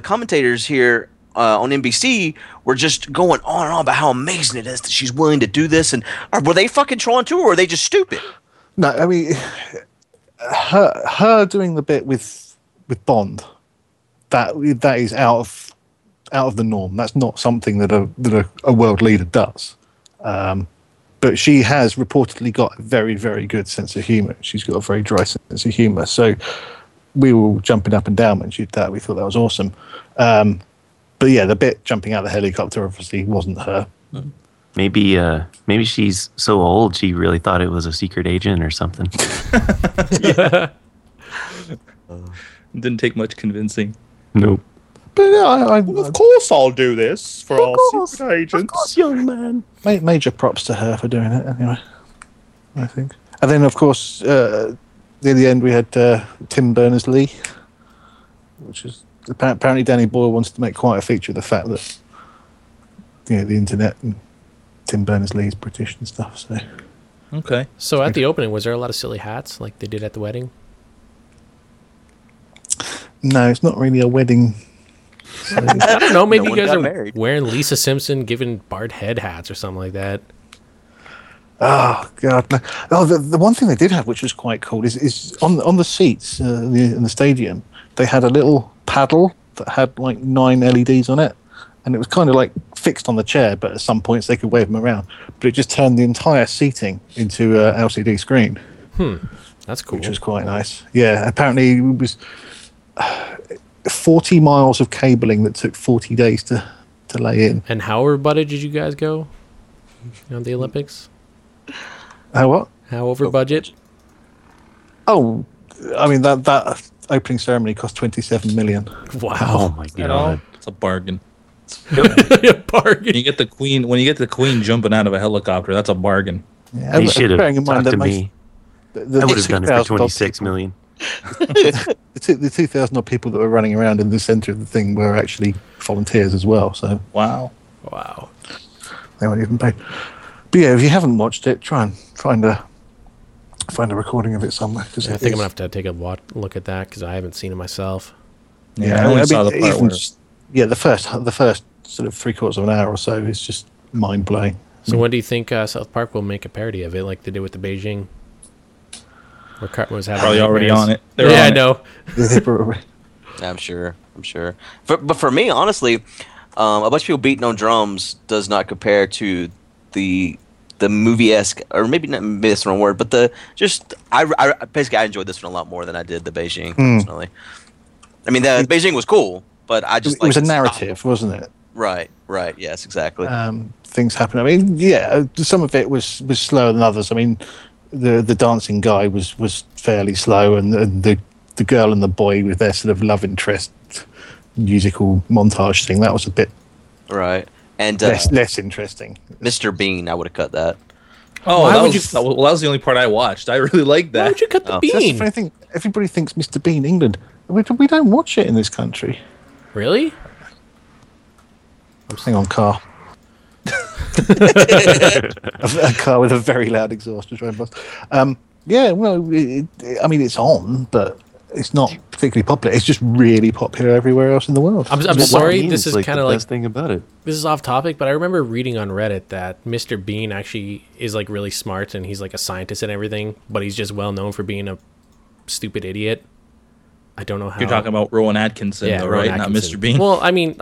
commentators here on NBC were just going on and on about how amazing it is that she's willing to do this. And were they fucking trolling too, or were they just stupid? No, I mean, her doing the bit with Bond, that is out of the norm. That's not something that a world leader does. But she has reportedly got a very, very good sense of humor. She's got a very dry sense of humor. So we were jumping up and down when she did that. We thought that was awesome. But yeah, the bit jumping out of the helicopter obviously wasn't her. Mm-hmm. Maybe she's so old she really thought it was a secret agent or something. Yeah. Didn't take much convincing. Nope. But of course I'll do this for all secret agents. Of course, young man. Major props to her for doing it anyway, I think. And then, of course, near the end we had Tim Berners-Lee, which is apparently Danny Boyle wants to make quite a feature of the fact that the internet and Tim Berners-Lee's British and stuff. So, okay. So at the opening, was there a lot of silly hats like they did at the wedding? No, it's not really a wedding. So I don't know. Maybe you guys are married. Wearing Lisa Simpson, giving Bart head hats or something like that. Oh God! No. Oh, the one thing they did have, which was quite cool, is on the seats in the stadium, they had a little paddle that had like 9 LEDs on it. And it was kind of like fixed on the chair, but at some points they could wave them around. But it just turned the entire seating into an LCD screen. That's cool. Which was quite nice. Yeah, apparently it was 40 miles of cabling that took 40 days to lay in. And how over-budget did you guys go on the Olympics? How what? How over-budget? Oh, I mean, that opening ceremony cost $27 million. Wow! Oh my God! It's a bargain. A bargain. You get the queen jumping out of a helicopter. That's a bargain. Yeah, he should have talked to me. I would have done it for $26 million. The 2,000 odd people that were running around in the centre of the thing were actually volunteers as well. So wow, they weren't even paid. But yeah, if you haven't watched it, try and find a recording of it somewhere. Cause I think I'm gonna have to take a look at that because I haven't seen it myself. Yeah, I only saw the part where... the first sort of 3/4 of an hour or so is just mind blowing. So when do you think South Park will make a parody of it, like they did with the Beijing? Was probably already on it. I know. I'm sure. But for me, honestly, a bunch of people beating on drums does not compare to the movie-esque, or maybe that's the wrong word, but I enjoyed this one a lot more than I did the Beijing, personally. I mean, the Beijing was cool, but I just... It was a narrative, wasn't it? Right. Yes, exactly. Things happen. I mean, yeah, some of it was slower than others. I mean... The dancing guy was fairly slow, and the girl and the boy with their sort of love interest musical montage thing, that was a bit and less interesting. Mr. Bean, I would have cut that. That was the only part I watched. I really liked that. Why would you cut the Bean? That's the funny thing. Everybody thinks Mr. Bean England. We don't watch it in this country. Really? Hang on, car. A car with a very loud exhaust to try and bust. I mean, it's on, but it's not particularly popular. It's just really popular everywhere else in the world. I'm sorry, this is kind of like the best thing about it. This is off topic, but I remember reading on Reddit that Mr. Bean actually is like really smart and he's like a scientist and everything, but he's just well known for being a stupid idiot. I don't know how. You're talking about Rowan Atkinson, right? Atkinson. Not Mr. Bean. Well, I mean.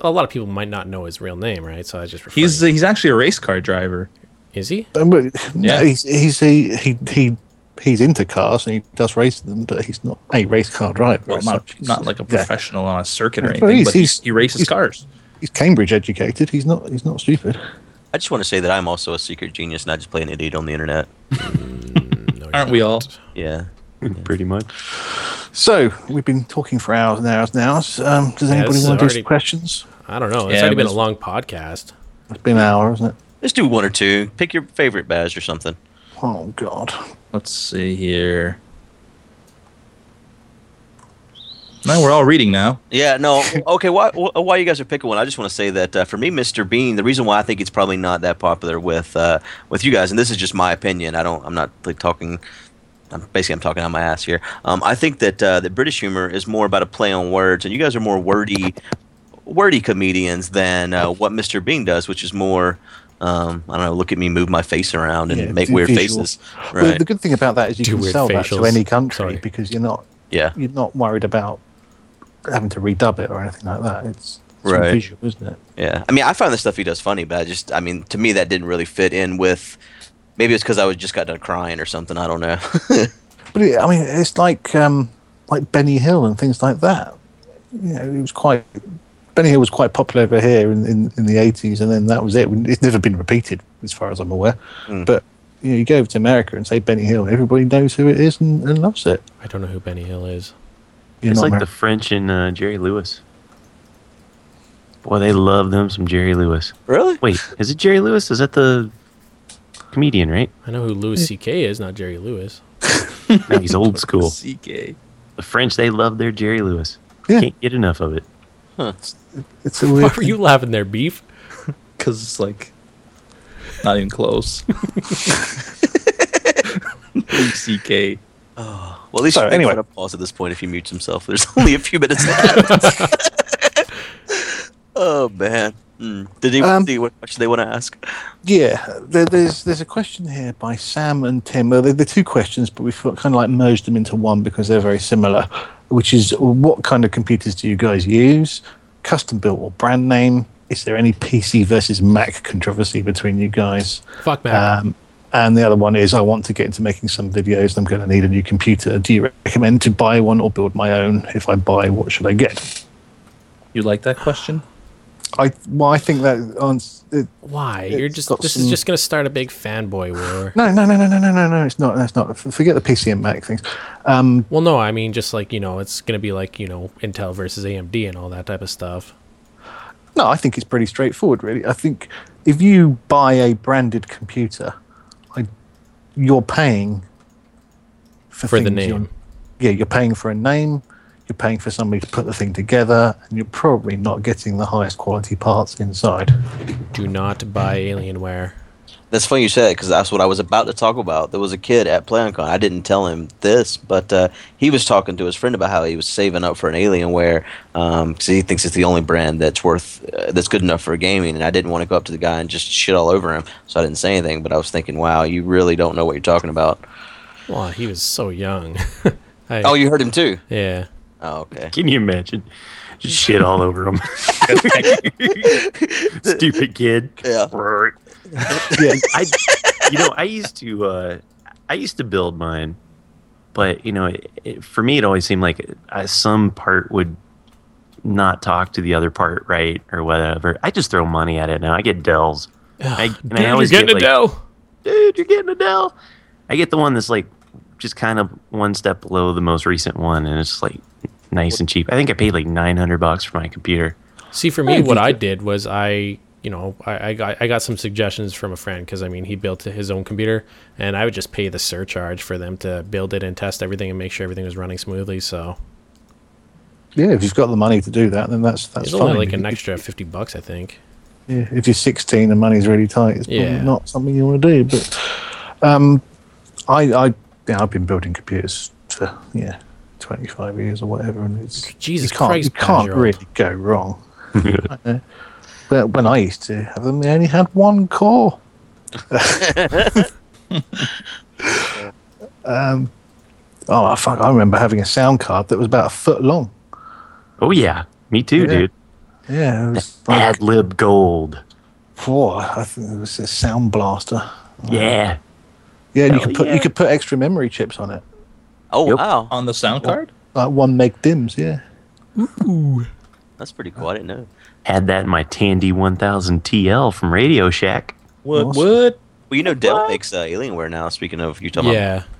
A lot of people might not know his real name, right? So I just he's actually a race car driver. Is he? Yeah, he's into cars and he does race them, but he's not a race car driver. Well, not like a professional on a circuit or anything. But he races cars. He's Cambridge educated. He's not stupid. I just want to say that I'm also a secret genius and I just play an idiot on the internet. Aren't we all? Yeah. Pretty much. So we've been talking for hours and hours and hours. Does anybody want to do some questions? I don't know. It's already been a long podcast. It's been an hour, isn't it? Let's do one or two. Pick your favorite badge or something. Oh God. Let's see here. No, we're all reading now. Yeah. No. Okay. Why you guys are picking one? I just want to say that for me, Mr. Bean. The reason why I think it's probably not that popular with you guys, and this is just my opinion. I'm not like talking. I'm talking on my ass here. I think that the British humor is more about a play on words, and you guys are more wordy comedians than what Mr. Bean does, which is more, look at me, move my face around and make weird faces. Right. Well, the good thing about that is you can sell that to any country because you're not worried about having to redub it or anything like that. It's more visual, isn't it? Yeah. I mean, I find the stuff he does funny, but to me that didn't really fit in with... Maybe it's because I just got done crying or something. I don't know. But it's like Benny Hill and things like that. You know, Benny Hill was quite popular over here in the 80s, and then that was it. It's never been repeated, as far as I'm aware. Mm. But you go over to America and say Benny Hill, everybody knows who it is and loves it. I don't know who Benny Hill is. It's like the French and Jerry Lewis. Boy, they love them some Jerry Lewis. Really? Wait, is it Jerry Lewis? Is that the comedian, right? I know who Louis C.K. is, not Jerry Lewis. No, he's old school. C.K. The French, they love their Jerry Lewis. Yeah. Can't get enough of it. Huh. It's a weird. Why were you laughing there, Beef? Because it's like not even close. Louis C.K. Oh, well, at least anyway, I'm going to pause at this point if he mutes himself. There's only a few minutes left. Oh man. Did he what should they want to ask? Yeah, there's a question here by Sam and Tim. They're two questions, but we've kind of like merged them into one because they're very similar, which is what kind of computers do you guys use? Custom built or brand name? Is there any PC versus Mac controversy between you guys? Fuck Mac. And the other one is I want to get into making some videos. I'm going to need a new computer. Do you recommend to buy one or build my own? If I buy, what should I get? You like that question? I think that why you're just this is just going to start a big fanboy war. No, it's not. That's not. Forget the PC and Mac things. Well, no, I mean just like it's going to be like Intel versus AMD and all that type of stuff. No, I think it's pretty straightforward, really. I think if you buy a branded computer, you're paying for the name. You're paying for a name. You're paying for somebody to put the thing together, and you're probably not getting the highest quality parts inside. Do not buy Alienware. That's funny you said it, because that's what I was about to talk about. There was a kid at PlayOnCon. I didn't tell him this, but he was talking to his friend about how he was saving up for an Alienware because he thinks it's the only brand that's that's good enough for gaming. And I didn't want to go up to the guy and just shit all over him, so I didn't say anything. But I was thinking, wow, you really don't know what you're talking about. Well, he was so young. Oh, you heard him too? Yeah. Oh, okay. Can you imagine? Just shit all over him. Stupid kid. Yeah. Yeah. I used to build mine, but for me it always seemed like some part would not talk to the other part, right, or whatever. I just throw money at it now. I get Dells. I always get a Dell. Dude, you're getting a Dell. I get the one that's like just kind of one step below the most recent one, and it's like nice and cheap. I think I paid like $900 for my computer. See, for me, what I did was I got some suggestions from a friend because, he built his own computer, and I would just pay the surcharge for them to build it and test everything and make sure everything was running smoothly. So, yeah, if you've got the money to do that, then that's fine. It's only like an extra $50, I think. Yeah, if you're 16 and money's really tight, it's probably not something you want to do. But I've been building computers for 25 years or whatever, and it's Jesus Christ, you can't really go wrong. But when I used to have them, they only had one core. Fuck! I remember having a sound card that was about a foot long. Oh yeah, me too, dude. Yeah, it was Adlib Gold. I think it was a Sound Blaster. Yeah. Yeah, and you could put extra memory chips on it. Oh wow! On the sound card, like 1 meg DIMMs. Yeah. Ooh, that's pretty cool. I didn't know. Had that in my Tandy 1000 TL from Radio Shack. What? Well, Dell makes Alienware now. Speaking of, you're talking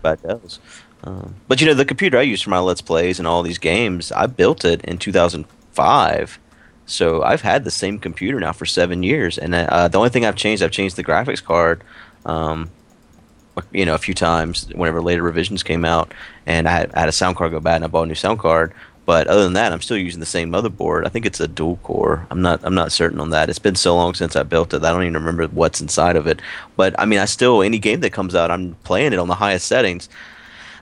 about Dells. But the computer I use for my Let's Plays and all these games, I built it in 2005. So I've had the same computer now for 7 years, and the only thing I've changed the graphics card. A few times whenever later revisions came out, and I had a sound card go bad and I bought a new sound card. But other than that, I'm still using the same motherboard. I think it's a dual core. I'm not certain on that. It's been so long since I built it, I don't even remember what's inside of it. But I still, any game that comes out, I'm playing it on the highest settings.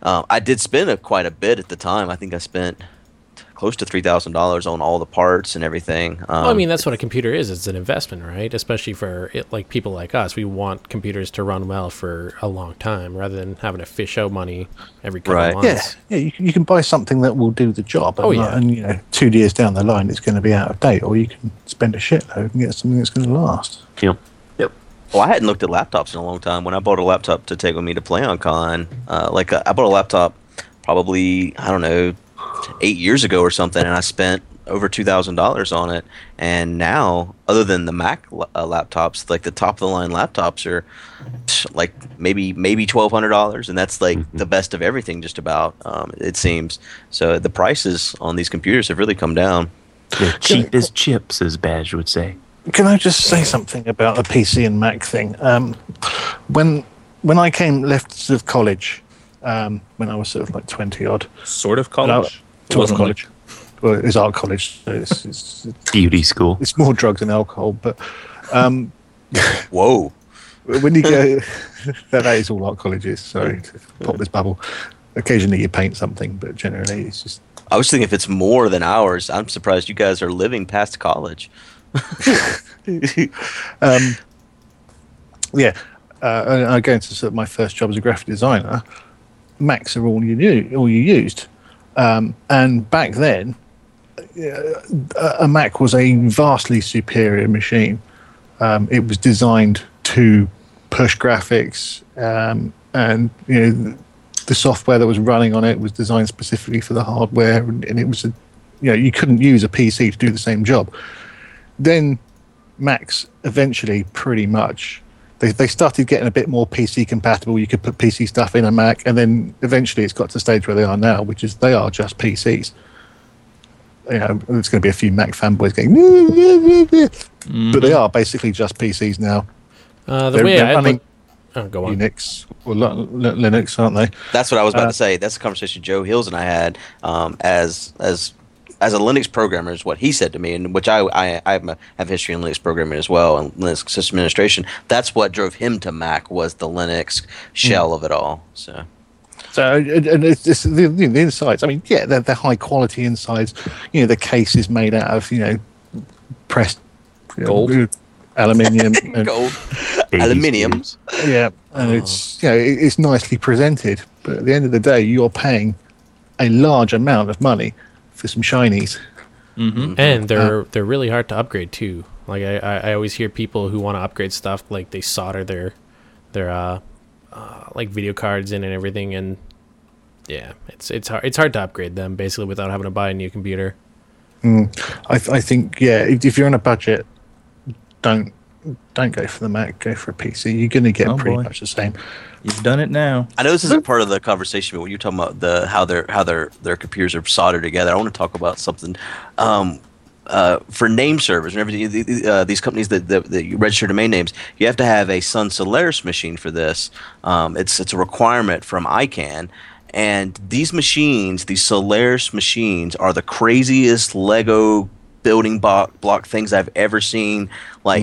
I did spend quite a bit at the time. I think I spent close to $3,000 on all the parts and everything. That's what a computer is. It's an investment, right? Especially for people like us. We want computers to run well for a long time rather than having to fish out money every couple of months. Yeah, you can buy something that will do the job. And, 2 years down the line, it's going to be out of date, or you can spend a shitload and get something that's going to last. Yep. Well, I hadn't looked at laptops in a long time. When I bought a laptop to take with me to PlayOnCon, I bought a laptop probably, 8 years ago or something, and I spent over $2,000 on it. And now, other than the Mac laptops, like the top of the line laptops are like maybe $1,200, and that's like the best of everything, just about. It seems so. The prices on these computers have really come down. They're cheap as chips, as Badge would say. Can I just say something about the PC and Mac thing? When I left of college. When I was sort of like 20 odd. Sort of college? It wasn't college. Well, it was art college. So it's beauty school. It's more drugs and alcohol. But whoa. When you go, that is all art colleges. Sorry to pop this bubble. Occasionally you paint something, but generally it's just. I was thinking if it's more than ours, I'm surprised you guys are living past college. I go into sort of my first job as a graphic designer. Macs are all you knew, all you used, and back then, a Mac was a vastly superior machine. It was designed to push graphics, and the software that was running on it was designed specifically for the hardware, and it was you couldn't use a PC to do the same job. Then Macs eventually pretty much. They started getting a bit more PC compatible. You could put PC stuff in a Mac, and then eventually it's got to the stage where they are now, which is they are just PCs. You know, there's going to be a few Mac fanboys going, but they are basically just PCs now. They're running Unix or Linux, aren't they? That's what I was about to say. That's a conversation Joe Hills and I had as a Linux programmer is what he said to me, and which I have history in Linux programming as well and Linux system administration. That's what drove him to Mac was the Linux shell of it all. So and it's the insides. I mean, yeah, they're high quality insides. You know, the case is made out of pressed gold, aluminium, and gold, aluminiums. Yeah, and it's it's nicely presented. But at the end of the day, you're paying a large amount of money for some shinies, and they're really hard to upgrade too. Like I always hear people who want to upgrade stuff, like they solder their like video cards in and everything, and yeah, it's hard to upgrade them basically without having to buy a new computer. I think if you're on a budget, don't go for the Mac, go for a PC. You're going to get pretty much the same. You've done it now. I know this isn't part of the conversation, but when you're talking about how their computers are soldered together, I want to talk about something. For name servers and everything, these companies that you register domain names, you have to have a Sun Solaris machine for this. It's a requirement from ICANN. And these machines, these Solaris machines, are the craziest Lego building block things I've ever seen, like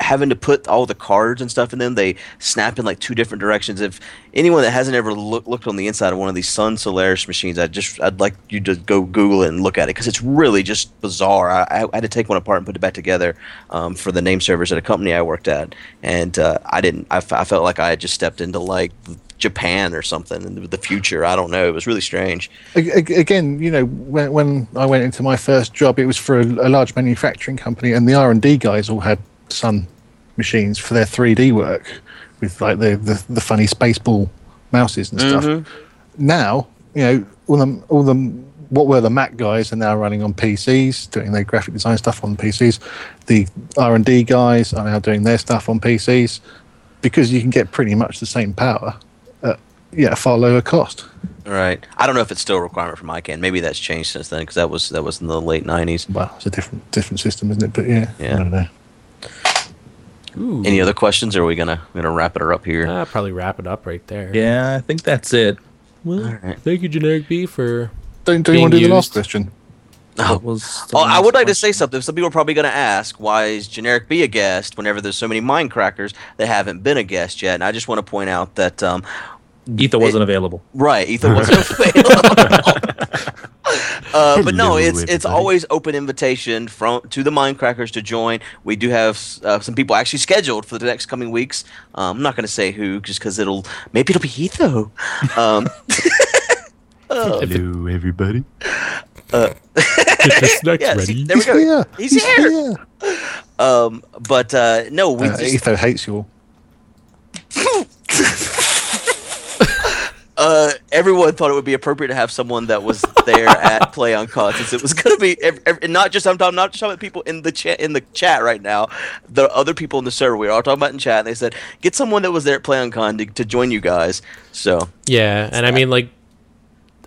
having to put all the cards and stuff in them. They snap in like two different directions. If anyone that hasn't ever looked on the inside of one of these Sun Solaris machines, I'd like you to go Google it and look at it, because it's really just bizarre. I had to take one apart and put it back together for the name servers at a company I worked at, and I felt like I had just stepped into like Japan or something in the future. I don't know. It was really strange. Again, when I went into my first job, it was for a large manufacturing company, and the R&D guys all had Sun machines for their 3D work with like the funny spaceball mouses and stuff. Now, all the what were the Mac guys are now running on PCs, doing their graphic design stuff on PCs. The R&D guys are now doing their stuff on PCs, because you can get pretty much the same power. Far lower cost. Right. I don't know if it's still a requirement from ICANN. Maybe that's changed since then, because that was in the late 90s. Well, it's a different system, isn't it? But I don't know. Ooh. Any other questions? Or are we gonna wrap it up here? Probably wrap it up right there. Yeah, I think that's it. Well, all right. Thank you, Generic B, for don't you want to do the last question? I would like to say something. Some people are probably going to ask, why is Generic B a guest whenever there's so many Mindcrackers that haven't been a guest yet? And I just want to point out that Etho wasn't available. Right, Etho wasn't available. But no, it's always open invitation to the Mindcrackers to join. We do have some people actually scheduled for the next coming weeks. I'm not going to say who, just because it'll be Etho. Hello, everybody. Get the snacks ready. See, there we go. Yeah. He's here. Yeah. No, we Etho hates you all. Everyone thought it would be appropriate to have someone that was there at PlayOnCon, since it was going to be, and not just people in the chat right now, the other people in the server we were all talking about in chat, and they said get someone that was there at PlayOnCon to join you guys. So yeah, and I mean, like,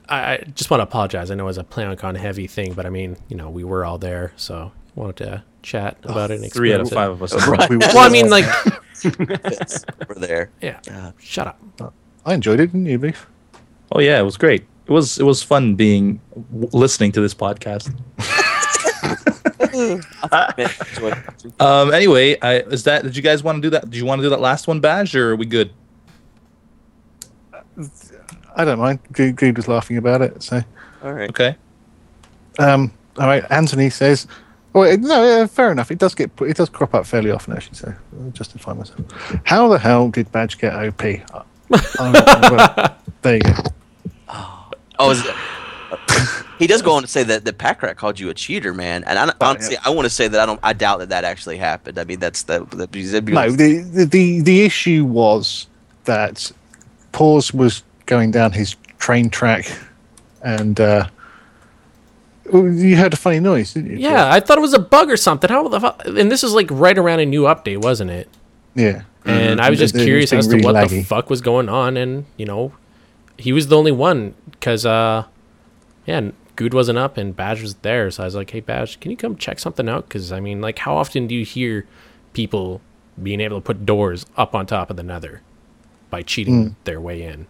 I just want to apologize. I know it was a PlayOnCon heavy thing, but I mean, we were all there, so wanted to chat about it. And 3 out of 5 of us. Right. Well, I mean, like, we're there. Yeah. Shut up. I enjoyed it, didn't you, Beef? Oh yeah, it was great. It was fun listening to this podcast. Anyway, did you guys want to do that? Do you want to do that last one, Badge, or are we good? I don't mind. Guude was laughing about it, so. All right. Okay. All right. Anthony says, "Well, no, fair enough. It does crop up fairly often, actually. So I'll justify myself. How the hell did Badge get OP?" Well, there you go. He does go on to say that the Packrat called you a cheater, man. And I want to say that I doubt that actually happened. I mean, that's the issue was that Pause was going down his train track, and You heard a funny noise, didn't you? Yeah, I thought it was a bug or something. How the fuck? And this is like right around a new update, wasn't it? Yeah. And I was just curious as to really what laggy. The fuck was going on. And, you know, he was the only one because, yeah, Guude wasn't up and Badge was there. So I was like, hey, Badge, can you come check something out? Because, I mean, like, how often do you hear people being able to put doors up on top of another by cheating their way in?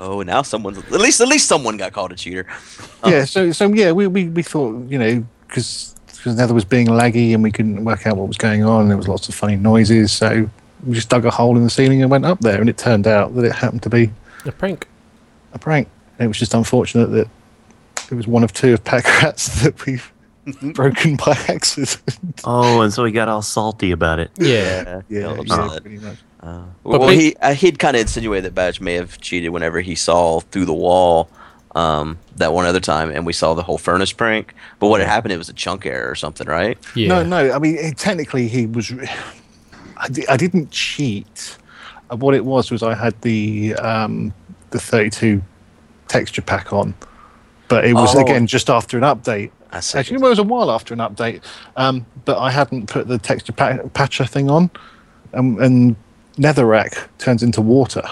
Oh, now someone's at least someone got called a cheater. Yeah, so yeah, we thought, you know, because Nether was being laggy and we couldn't work out what was going on. And there was lots of funny noises, so we just dug a hole in the ceiling and went up there. And it turned out that it happened to be a prank. And it was just unfortunate that it was one of two of pack rats that we've broken by accident. Oh, and so he got all salty about it. Yeah, absolutely, pretty much. Well, he'd kind of insinuated that Badge may have cheated whenever he saw through the wall that one other time, and we saw the whole furnace prank. But what had happened, it was a chunk error or something, right? Yeah. No. I mean, technically, he was. I didn't cheat. What it was I had the 32 texture pack on, but it was again just after an update. Actually, it was a while after an update, but I hadn't put the texture patcher thing on, and Netherrack turns into water.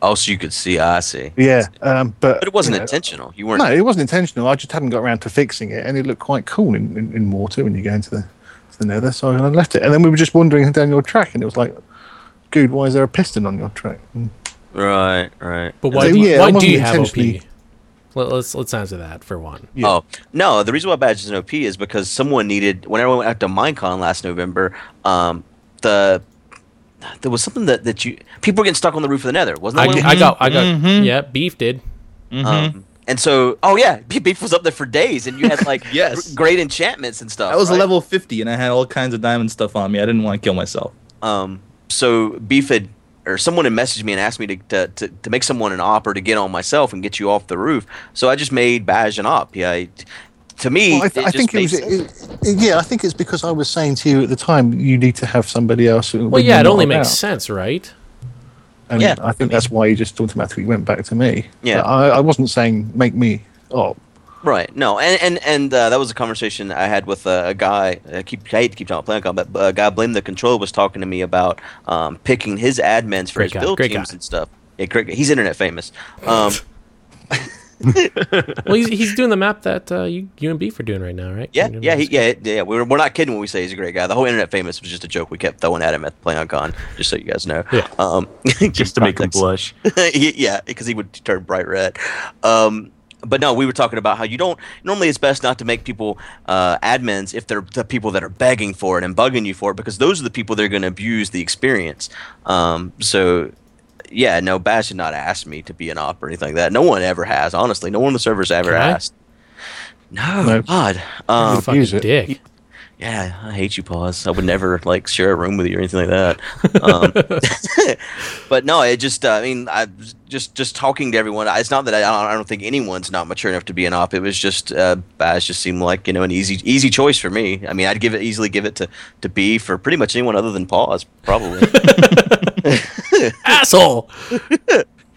Oh, so you could see. I see. Yeah, but it wasn't intentional. You weren't. No, it wasn't intentional. I just hadn't got around to fixing it, and it looked quite cool in water when you go into the Nether. So I left it, and then we were just wandering down your track, and it was like, "Dude, why is there a piston on your track?" And right. But why do you have OP? Let's answer that for one. Yeah. Oh no, the reason why Badge is an OP is because someone needed. When everyone went out to Minecon last November, there was something that you people were getting stuck on the roof of the Nether, wasn't that? I got yeah, Beef did. Mm-hmm. And so Beef was up there for days, and you had like great enchantments and stuff. I was level 50, and I had all kinds of diamond stuff on me. I didn't want to kill myself. So Beef had. Or someone had messaged me and asked me to make someone an op or to get on myself and get you off the roof. So I just made Badge an op. Yeah, to me, well, I think it was. I think it's because I was saying to you at the time, you need to have somebody else. Well, yeah, it only makes sense, right? And I think that's why you just automatically went back to me. Yeah, I wasn't saying make me op. Right. No, and that was a conversation I had with a guy. I hate to keep talking about PlayOnCon, but a guy Blame the Control was talking to me about picking his admins for his build teams and stuff. Yeah, he's internet famous. Well, he's doing the map that you and Beef are doing right now, right? Yeah. We're not kidding when we say he's a great guy. The whole internet famous was just a joke we kept throwing at him at PlayOnCon, just so you guys know. Yeah. Just to make him blush. Yeah, because he would turn bright red. But no, we were talking about how you don't – normally it's best not to make people admins if they're the people that are begging for it and bugging you for it, because those are the people that are going to abuse the experience. Bash did not ask me to be an op or anything like that. No one ever has, honestly. No one on the server's ever asked. No, God. You're a fucking dick. Yeah, I hate you, Pause. I would never, share a room with you or anything like that. But no, it just, I mean, talking to everyone. It's not that I don't think anyone's not mature enough to be an op. It was just, Badge just seemed like, an easy choice for me. I mean, I'd easily give it to B for pretty much anyone other than Pause, probably. Asshole!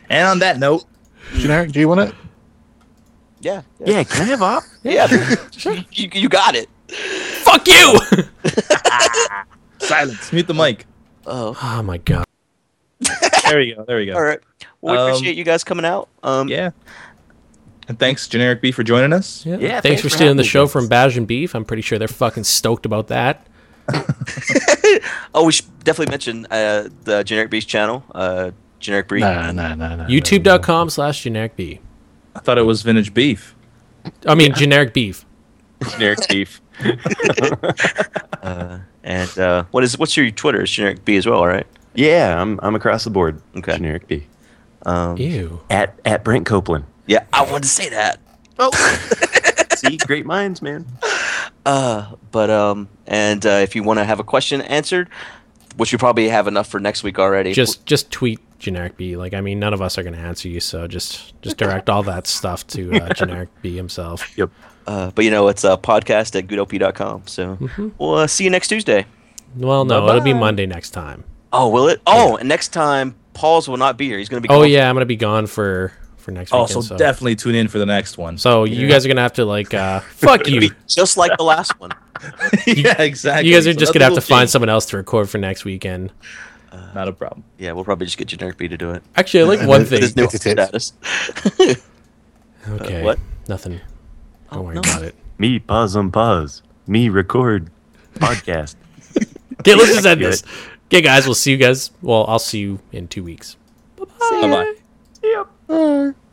And on that note, generic, do you want it? Yeah. Yeah, can I have op? Yeah, sure. You got it. Fuck you! Silence. Mute the mic. Oh my God. There we go. All right. Well, we appreciate you guys coming out. Yeah. And thanks, Generic Beef, for joining us. Yeah. Thanks for stealing the show from Badge and Beef. I'm pretty sure they're fucking stoked about that. We should definitely mention the Generic Beef's channel. Generic Beef. No. YouTube.com/Generic Beef. I thought it was Vintage Beef. I mean, Generic Beef. Generic Beef. And what's your Twitter? It's Generic B as well, right? Yeah, I'm across the board. Okay. Generic B. Ew. At Brent Copeland. Yeah, I wanted to say that. Oh. See, great minds, man. But if you want to have a question answered, which you probably have enough for next week already. Just tweet Generic B. None of us are going to answer you, so just direct all that stuff to Generic B himself. Yep. But it's a podcast at goodop.com. So we'll see you next Tuesday. Well, no, Bye-bye. It'll be Monday next time. Oh, will it? Oh, yeah. And next time, Pauls will not be here. He's going to be gone. I'm going to be gone for for next week. Also, so definitely tune in for the next one. So you guys are gonna have to like fuck you, just like the last one. Yeah, exactly. You guys are so just gonna have to find someone else to record for next weekend. Not a problem. Yeah, we'll probably just get Generic B to do it. Actually, I like one thing. There's no status. Okay. What? Nothing. Don't worry about it. Me pause on pause. Me record podcast. Okay, let's just end this. Okay, guys, we'll see you guys. Well, I'll see you in 2 weeks. Bye-bye. Bye-bye. Yep. Bye.